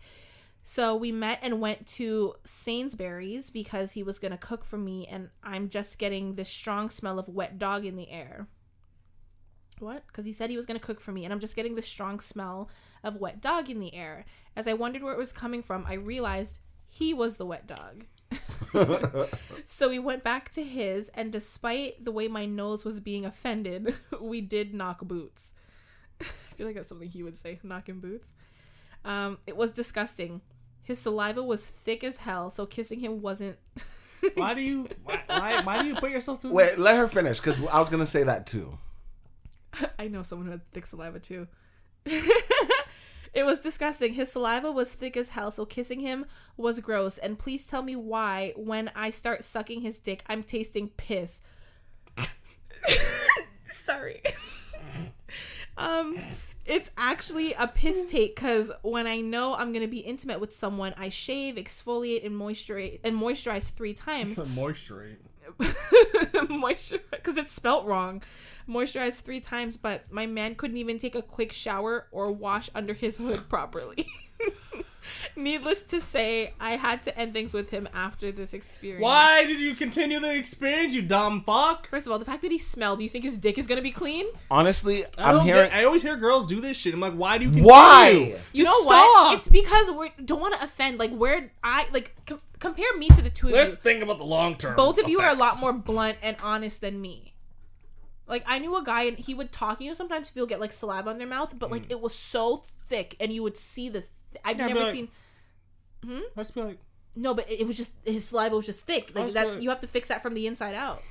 So we met and went to Sainsbury's because he was going to cook for me, and I'm just getting this strong smell of wet dog in the air. What? Because he said he was going to cook for me, and I'm just getting this strong smell of wet dog in the air. As I wondered where it was coming from, I realized he was the wet dog. So we went back to his, and despite the way my nose was being offended, we did knock boots. I feel like that's something he would say, knocking boots. It was disgusting. His saliva was thick as hell, so kissing him wasn't... Why do you put yourself through this? Wait, let her finish, because I was going to say that too. I know someone who had thick saliva too. It was disgusting. His saliva was thick as hell, so kissing him was gross. And please tell me why, when I start sucking his dick, I'm tasting piss. Sorry. It's actually a piss take, because when I know I'm going to be intimate with someone, I shave, exfoliate, and moisturize 3 times. Moisturate. moisturize, because it's spelt wrong. Moisturize 3 times, but my man couldn't even take a quick shower or wash under his hood properly. Needless to say, I had to end things with him after this experience. Why did you continue the experience, you dumb fuck? First of all, the fact that he smelled, do you think his dick is going to be clean? Honestly, I always hear girls do this shit. I'm like, why do you continue? Why? You know what? It's because we don't want to offend. Like, compare me to the two of you. Let's think about the long term. Both of you are a lot more blunt and honest than me. Like, I knew a guy and he would talk. You know, sometimes people get like saliva on their mouth, but like it was so thick and you would see the I've never seen. I just feel like. No, but it was just his saliva was just thick. Like that, like, you have to fix that from the inside out.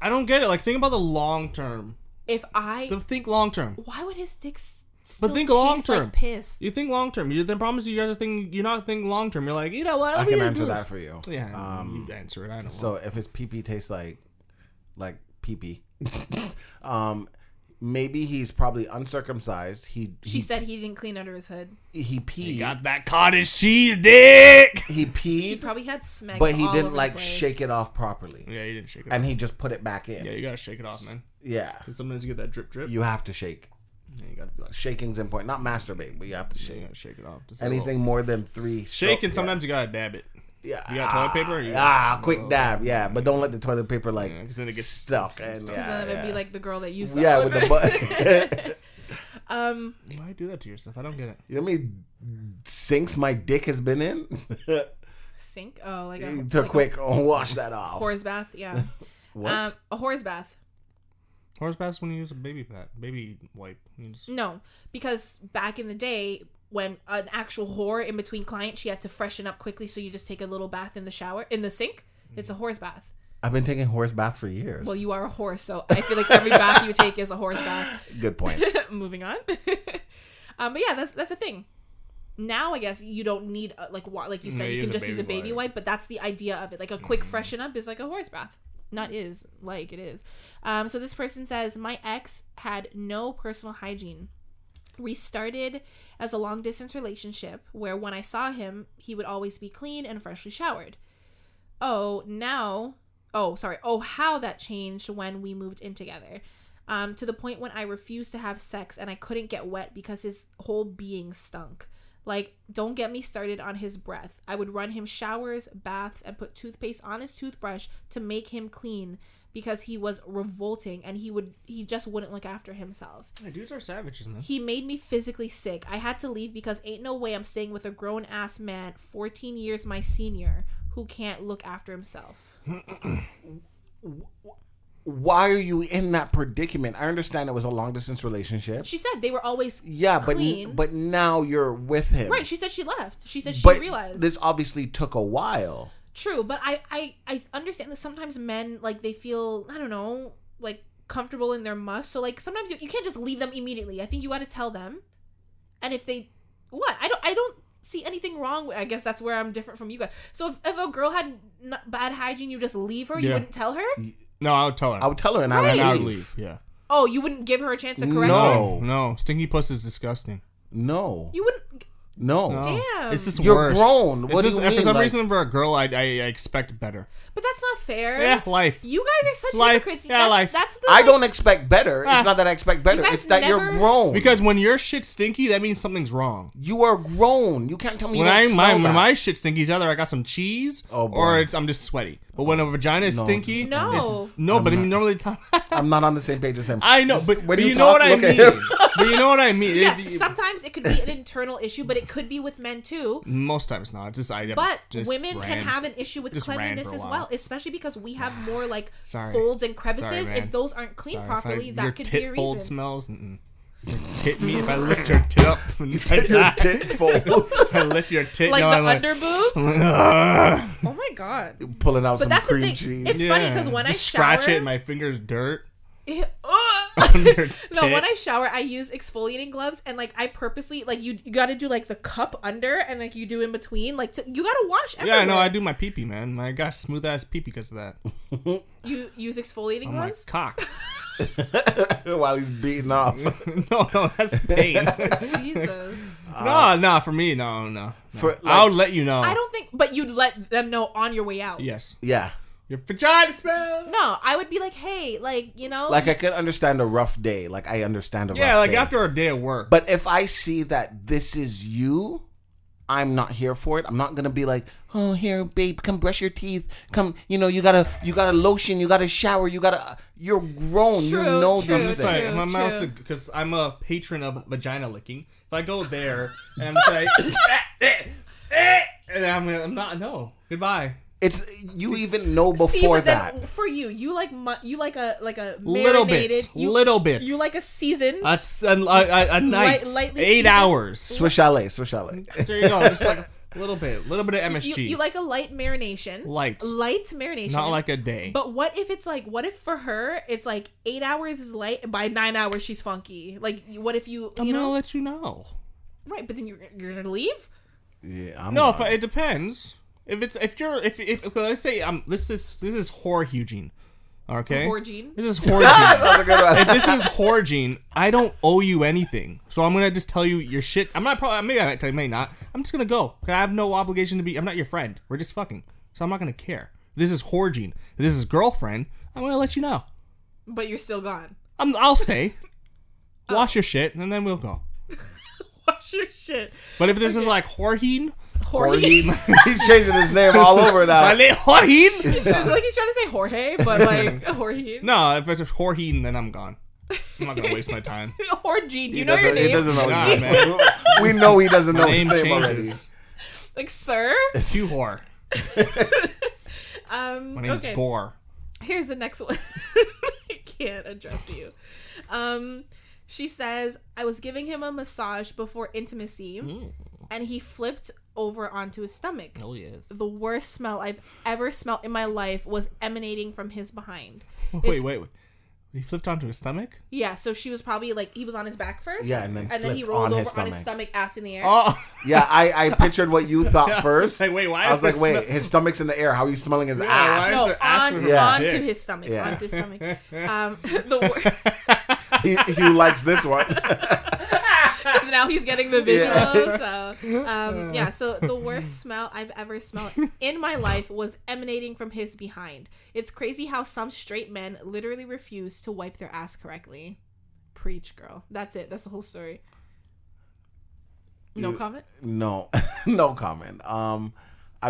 I don't get it. Like, think about the long term. Think long term. Why would his dick still but think long term. Like piss? You think long term. The problem is you guys are thinking. You're not thinking long term. You're like, you know what? I can answer that for you. Yeah, you answer it. I don't. So if his pee pee tastes like pee pee, maybe he's probably uncircumcised. She said he didn't clean under his hood. He peed. He got that cottage cheese dick. He peed. He probably had smegma. But he didn't shake it off properly. Yeah, he didn't shake it off. And he just put it back in. Yeah, you gotta shake it off, man. Yeah. Because sometimes you get that drip drip. You have to shake. Yeah, you gotta be like, shaking's important. Not masturbate, but you have to shake. You gotta shake it off. Anything more than 3 shake, and sometimes you gotta dab it. Yeah. You got toilet paper? Quick dab, yeah. But don't let the toilet paper then it gets stuck. Because then it'd be like the girl that you saw. Yeah, with the butt. Why do that to yourself? I don't get it. You know how many sinks my dick has been in? Sink? Oh, like a... Took quick. Wash that off. Whore's bath, yeah. What? A whore's bath. Whore's bath is when you use a baby wipe. No, because back in the day... When an actual whore in between clients, she had to freshen up quickly, so you just take a little bath in the shower, in the sink. It's a whore's bath. I've been taking whore's bath for years. Well, you are a whore, so I feel like every bath you take is a whore's bath. Good point. Moving on. But yeah, that's the thing. Now I guess you don't need like you said, you can just use a baby wipe, but that's the idea of it. Like a quick freshen up is like a whore's bath. It is. So this person says, my ex had no personal hygiene. We started as a long-distance relationship where when I saw him, he would always be clean and freshly showered. How that changed when we moved in together. To the point when I refused to have sex and I couldn't get wet because his whole being stunk. Like, don't get me started on his breath. I would run him showers, baths, and put toothpaste on his toothbrush to make him clean because he was revolting and he just wouldn't look after himself. Yeah, dudes are savages, man. He made me physically sick. I had to leave because ain't no way I'm staying with a grown-ass man 14 years my senior who can't look after himself. Why are you in that predicament? I understand it was a long-distance relationship. She said they were always clean. But now you're with him. Right, she said she left. She said she realized. This obviously took a while. True, but I understand that sometimes men, they feel, I don't know, comfortable in their must. So, sometimes you can't just leave them immediately. I think you got to tell them. And if they... What? I don't see anything wrong with... I guess that's where I'm different from you guys. So, if a girl had bad hygiene, you just leave her? Yeah. You wouldn't tell her? No, I would tell her. I would tell her and right. I would leave. Yeah. Oh, you wouldn't give her a chance to correct her? No. Stinky puss is disgusting. No. You wouldn't... No. Damn. It's just you're worse. Grown. What do you mean? For some reason, for a girl, I expect better. But that's not fair. Yeah, life. You guys are such hypocrites. Yeah, life. I don't expect better. It's not that I expect better. It's that you're grown. Because when your shit's stinky, that means something's wrong. You are grown. You can't tell me you don't smell that. When my shit's stinky, either I got some cheese or I'm just sweaty. But when a vagina is stinky... No. No, but I mean, normally... I'm not on the same page as him. I know, but you know what I mean. But you know what I mean? Yes, sometimes it could be an internal issue, but it could be with men too. Most times it's not. It's just women can have an issue with cleanliness as well, especially because we have more folds and crevices. Sorry, if those aren't cleaned properly, that could be a reason. Your tit fold smells. Tit me if I lift your tit up. You said your tit fold. If I lift your tit, I'm like under boob. Oh my god! You're pulling out some cream cheese. It's funny because when I scratch it, my finger's dirt. No, when I shower, I use exfoliating gloves, and I purposely you gotta do the cup under, and you do in between, you gotta wash everywhere. Yeah, no, I do my pee pee, man. I got smooth ass pee pee because of that. You use exfoliating gloves? My cock. While he's beating off. No, that's pain. Jesus. No, for me, no. For, I'll let you know. I don't think, but you'd let them know on your way out. Yes. Yeah. Your vagina smells. No, I would be like, hey, like, you know. Like, I could understand a rough day. Like, I understand a rough day. Yeah, like after a day at work. But if I see that this is you, I'm not here for it. I'm not going to be like, oh, here, babe, come brush your teeth. Come, you know, you gotta lotion. You got to shower. You're grown. True, you know those things. My mouth, because I'm a patron of vagina licking. If I go there and I'm just like, and I'm not, goodbye. It's you even know before but then that for you like you like a marinated little bit you like a seasoned a night lightly 8 hours swish chalet there you go just like a little bit of MSG you like a light marination not like a day. But what if for her it's like 8 hours is light and by 9 hours she's funky? Like what if you know I'm gonna let you know, right? But then you're gonna leave. Yeah, I'm no. It depends. If let's say this is whore Eugene, okay? Whore-gene? This is whore Gene. If this is whore Gene, I don't owe you anything, so I'm gonna just tell you your shit. I'm not probably. Maybe I might tell you. Maybe not. I'm just gonna go. I have no obligation to be. I'm not your friend. We're just fucking. So I'm not gonna care. This is whore Gene. If this is girlfriend, I'm gonna let you know. But you're still gone. I'll stay. Wash your shit, and then we'll go. Wash your shit. But if this is like Jorgine. Jorge. He's changing his name all over now. My name Jorge. It's like he's trying to say Jorge, but like Jorge. No, if it's Jorge, then I'm gone. I'm not gonna waste my time. Jorge, you know your name. He doesn't know his name. We know he doesn't know his name already. Like sir. You whore. My name's Gore. Here's the next one. I can't address you. She says, I was giving him a massage before intimacy, and he flipped over onto his stomach. Oh, yes. The worst smell I've ever smelled in my life was emanating from his behind. Wait. He flipped onto his stomach? Yeah, so she was probably like, he was on his back first. Yeah, and then he rolled over on his stomach, ass in the air. Oh. Yeah, I pictured what you thought first. Like, wait, why? I was like, wait, his stomach's in the air. How are you smelling his ass? No, onto his stomach. Yeah. Onto his stomach. The worst. He likes this one. Because now he's getting the visual. Yeah. So the worst smell I've ever smelled in my life was emanating from his behind. It's crazy how some straight men literally refuse to wipe their ass correctly. Preach, girl. That's it. That's the whole story. No comment? No. No comment. I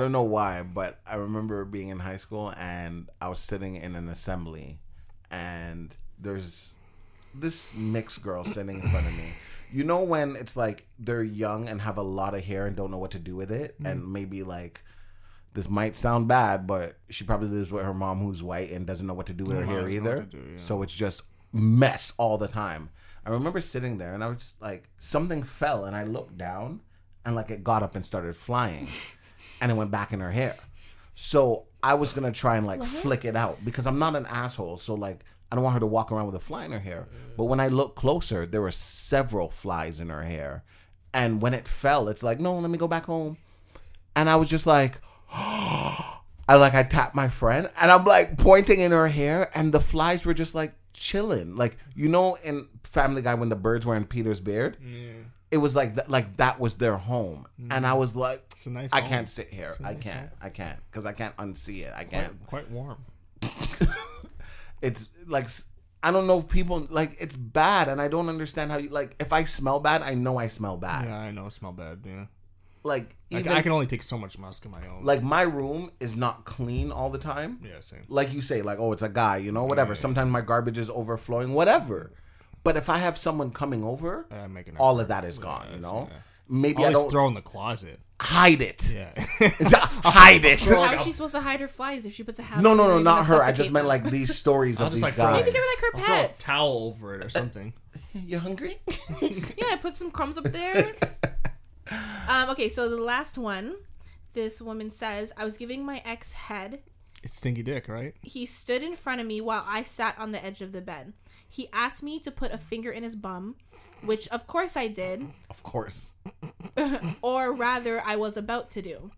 don't know why, but I remember being in high school and I was sitting in an assembly and there's this mixed girl sitting in front of me. You know when it's like they're young and have a lot of hair and don't know what to do with it? Mm-hmm. And maybe like, this might sound bad, but she probably lives with her mom who's white and doesn't know what to do with her hair either. So it's just mess all the time. I remember sitting there and I was just like, something fell and I looked down and like it got up and started flying and it went back in her hair. So I was going to try and like flick it out because I'm not an asshole. So like, I don't want her to walk around with a fly in her hair. But when I looked closer, there were several flies in her hair. And when it fell, it's like, no, let me go back home. And I was just like, oh. I tapped my friend and I'm like pointing in her hair and the flies were just like chilling. Like, you know, in Family Guy when the birds were in Peter's beard, it was like that was their home. Mm. And I was like, it's a nice home. Can't sit here. I can't because I can't unsee it. I can't. Quite warm. It's like, I don't know, people, like, it's bad, and I don't understand how you, like, if I smell bad, I know I smell bad. Yeah, I know I smell bad, yeah. Like, even, I can only take so much musk in my own. Like, my room is not clean all the time. Yeah, same. Like you say, like, oh, it's a guy, you know, whatever. Yeah, yeah. Sometimes my garbage is overflowing, whatever. But if I have someone coming over, all of that is gone, you know? Yeah. Maybe I don't throw in the closet. Hide it. Yeah. Hide it. How is she supposed to hide her flies if she puts a hat on? No, not her. I just meant like these stories of these guys. Maybe they were like her pets. Throw a towel over it or something. You hungry? Yeah, I put some crumbs up there. Okay, so the last one. This woman says, I was giving my ex head. It's stinky dick, right? He stood in front of me while I sat on the edge of the bed. He asked me to put a finger in his bum. Which, of course, I did. Of course. Or rather, I was about to do.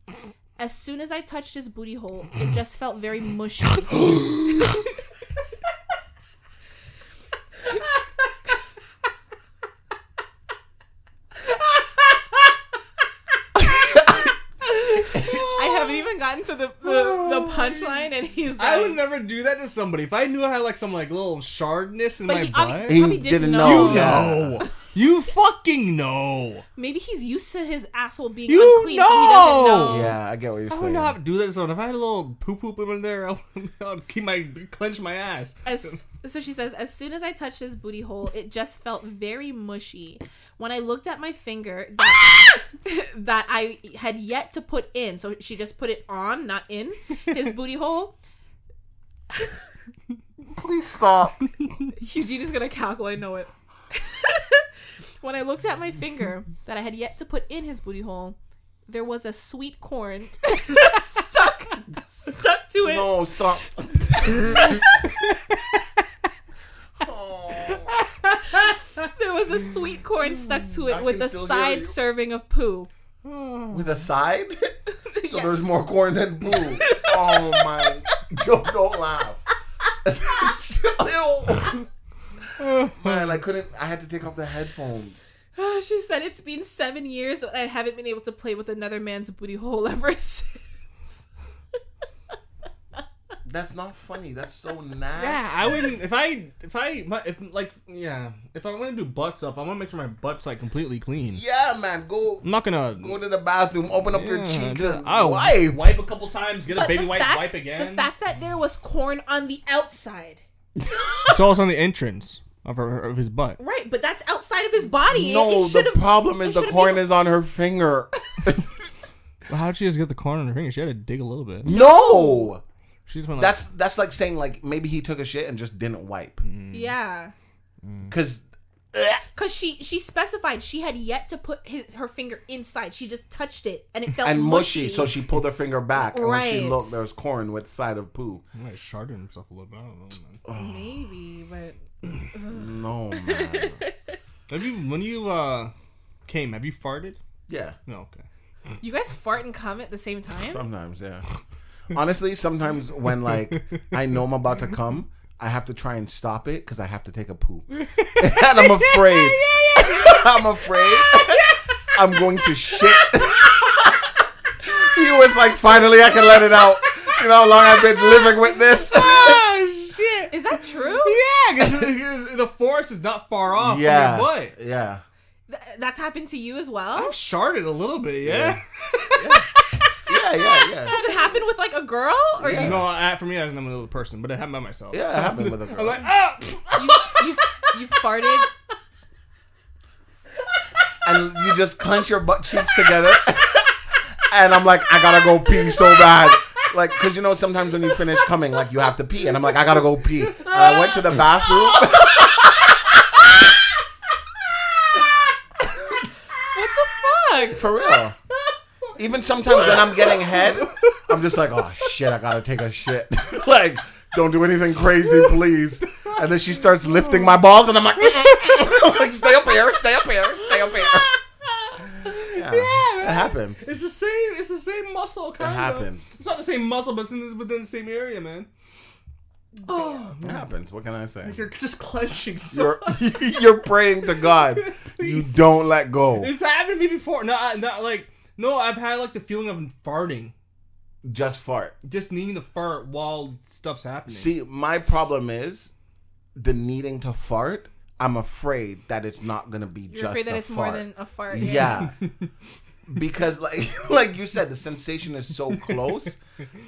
As soon as I touched his booty hole, it just felt very mushy. gotten to the punchline and he's like... I would never do that to somebody. If I knew I had like some like little shardness in my butt... He didn't know. You know. You fucking know. Maybe he's used to his asshole being unclean, so he doesn't know. Yeah, I get what you're saying. I would not do that to someone. If I had a little poop in there, I would clench my ass. So she says, as soon as I touched his booty hole, it just felt very mushy. When I looked at my finger that I had yet to put in, so she just put it on, not in, his booty hole. Please stop. Eugene is going to calculate, I know it. When I looked at my finger that I had yet to put in his booty hole, there was a sweet corn stuck to it. No, stop. There was a sweet corn stuck to it with a side serving of poo. With a side? So yeah. There's more corn than poo. Oh my. Joe, don't laugh. Man, I had to take off the headphones. She said, it's been 7 years and I haven't been able to play with another man's booty hole ever since. That's not funny. That's so nasty. Yeah, I wouldn't. If I want to do butt stuff, I want to make sure my butt's like completely clean. Yeah, man, go. I'm not gonna go to the bathroom, open up your cheeks, and wipe a couple times, get a baby wipe again. The fact that there was corn on the outside. So it's on the entrance of his butt. Right, but that's outside of his body. No, the problem is the corn is on her finger. Well, how'd she just get the corn on her finger? She had to dig a little bit. No! She just went like, that's like saying like maybe he took a shit and just didn't wipe. Yeah. Because she specified she had yet to put her finger inside. She just touched it and it felt mushy. So she pulled her finger back. And when she looked, there was corn with side of poo. He might have sharded himself a little bit. I don't know, man. Maybe, but... No, man. When you came, have you farted? Yeah. No, okay. You guys fart and come at the same time? Sometimes, yeah. Honestly, sometimes when like I know I'm about to come, I have to try and stop it because I have to take a poop. And I'm afraid. I'm afraid. I'm going to shit. He was like, finally, I can let it out. You know how long I've been living with this? Oh, shit. Is that true? Yeah, because the forest is not far off from your butt. Yeah. That's happened to you as well? I've sharded a little bit, yeah. Yeah. Does it happen with like a girl? Or no, for me, I was in the middle of a person, but it happened by myself. Yeah, it happened with a girl. I'm like, oh! You farted. And you just clench your butt cheeks together. And I'm like, I gotta go pee so bad. Like, because you know, sometimes when you finish coming, like, you have to pee. And I'm like, I gotta go pee. And I went to the bathroom. What the fuck? For real. Even sometimes when I'm getting head, I'm just like, oh, shit, I gotta take a shit. Like, don't do anything crazy, please. And then she starts lifting my balls, and I'm like, like stay up here. Yeah, man. It happens. It's the same muscle, kind of. It happens. It's not the same muscle, but it's within the same area, man. Oh, it happens. What can I say? You're just clenching so much. You're praying to God. You don't let go. It's happened to me before. No, I've had like the feeling of farting. Just fart. Just needing to fart while stuff's happening. See, my problem is the needing to fart. I'm afraid that it's not going to be You're afraid that it's more than a fart. Yeah. Because like you said, the sensation is so close.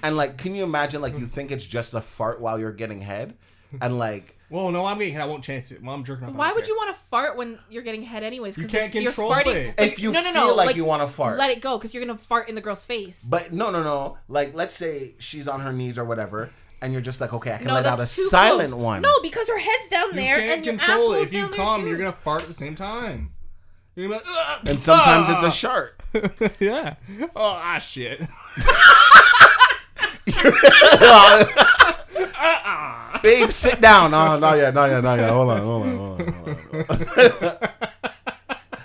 And like, can you imagine like you think it's just a fart while you're getting head? And like, well, no, I'm getting head. I won't chance it. Well, I'm jerking off. Why would you want to fart when you're getting head anyways? You can't control it. If you feel like you want to fart. Let it go because you're going to fart in the girl's face. But no. Like, let's say she's on her knees or whatever, and you're just like, okay, I can let out a silent one. No, because her head's down there and your asshole's down there too. You can't control it. If you come, you're going to fart at the same time. You're going to be like, ugh! And sometimes it's a shark. Yeah. Oh, shit. Babe, sit down. No, Hold on.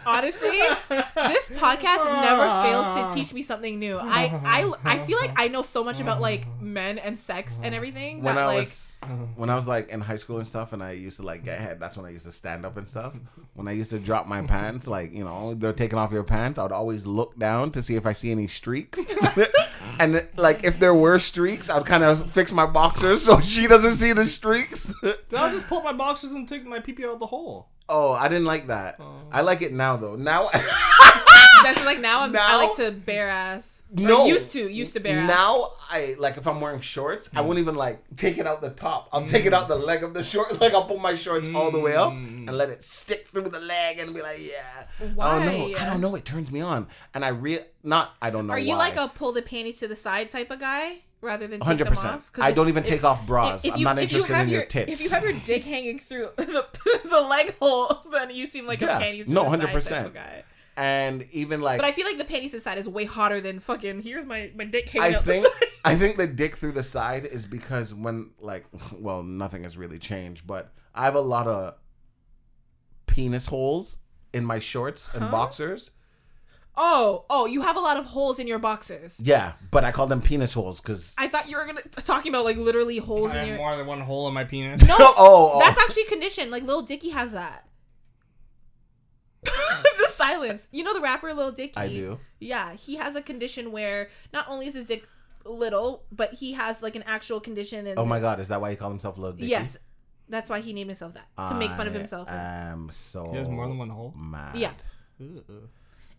Honestly, this podcast never fails to teach me something new. I feel like I know so much about like men and sex and everything. When that, I was like in high school and stuff, and I used to like get head. That's when I used to stand up and stuff. When I used to drop my pants, like, you know, they're taking off your pants, I would always look down to see if I see any streaks. And like if there were streaks, I'd kind of fix my boxers so she doesn't see the streaks. Then I'll just pull my boxers and take my pee out of the hole. Oh, I didn't like that. Oh. I like it now though. Now. That's like now I like to bare ass. No, used to bare ass. Now I like if I'm wearing shorts, I won't even like take it out the top. I'll take it out the leg of the short. Like I'll pull my shorts all the way up and let it stick through the leg and be like, yeah. Why? I don't know. It turns me on, and I don't know. Are you like a pull the panties to the side type of guy? Rather than 100%, I don't even take off bras. I'm not interested in your tits. If you have your dick hanging through the leg hole, then you seem like a panties. No, 100%. And even like, but I feel like the panties inside is way hotter than fucking. Here's my dick hanging out the side. I think the dick through the side is because when like, well, nothing has really changed, but I have a lot of penis holes in my shorts and boxers. Oh, you have a lot of holes in your boxers. Yeah, but I call them penis holes because... I thought you were talking about, like, literally holes in your... I have more than one hole in my penis. No, that's actually conditioned. Like, Lil Dicky has that. The silence. You know the rapper Lil Dicky? I do. Yeah, he has a condition where not only is his dick little, but he has, like, an actual condition. And... Oh, my God. Is that why he called himself Lil Dicky? Yes. That's why he named himself that. To make fun of himself. He has more than one hole? Mad. Yeah. Ooh.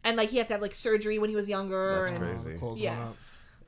And, like, he had to have, like, surgery when he was younger. That's crazy.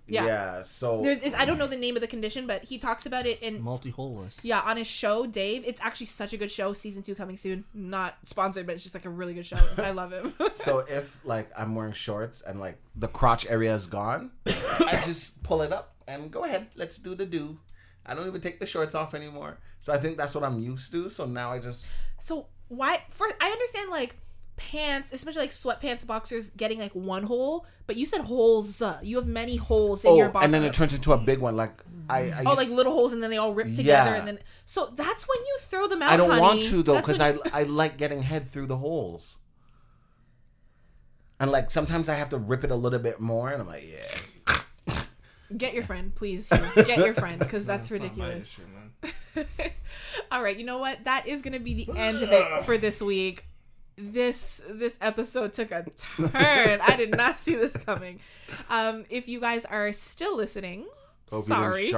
Yeah, so... I don't know the name of the condition, but he talks about it in... Multi-holeless. Yeah, on his show, Dave. It's actually such a good show. Season 2 coming soon. Not sponsored, but it's just, like, a really good show. I love him. So if, like, I'm wearing shorts and, like, the crotch area is gone, I just pull it up and go ahead. Let's do the do. I don't even take the shorts off anymore. So I think that's what I'm used to. So now I just... So why... First, I understand, like... Pants, especially like sweatpants, boxers, getting like one hole. But you said holes. You have many holes in your boxers. And then it turns into a big one. Like like little holes, and then they all rip together. Yeah. And then so that's when you throw them out. I don't want to though, because I like getting head through the holes. And like sometimes I have to rip it a little bit more, and I'm like, yeah. Get your friend, please. Get your friend, because that's ridiculous. Not my issue, man. All right, you know what? That is gonna be the end of it for this week. This episode took a turn. I did not see this coming. If you guys are still listening, sorry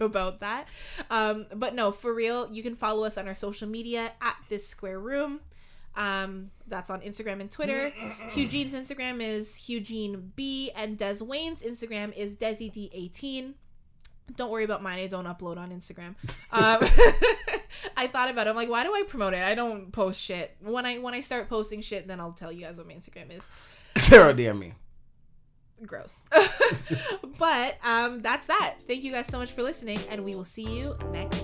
about that. But no, for real, you can follow us on our social media at This Square Room. That's on Instagram and Twitter. Eugene's Instagram is Eugene B, and Des Wayne's Instagram is DesiD18. Don't worry about mine. I don't upload on Instagram. I thought about it. I'm like, why do I promote it? I don't post shit. When I start posting shit, then I'll tell you guys what my Instagram is. Sarah, DM me. Gross. But that's that. Thank you guys so much for listening, and we will see you next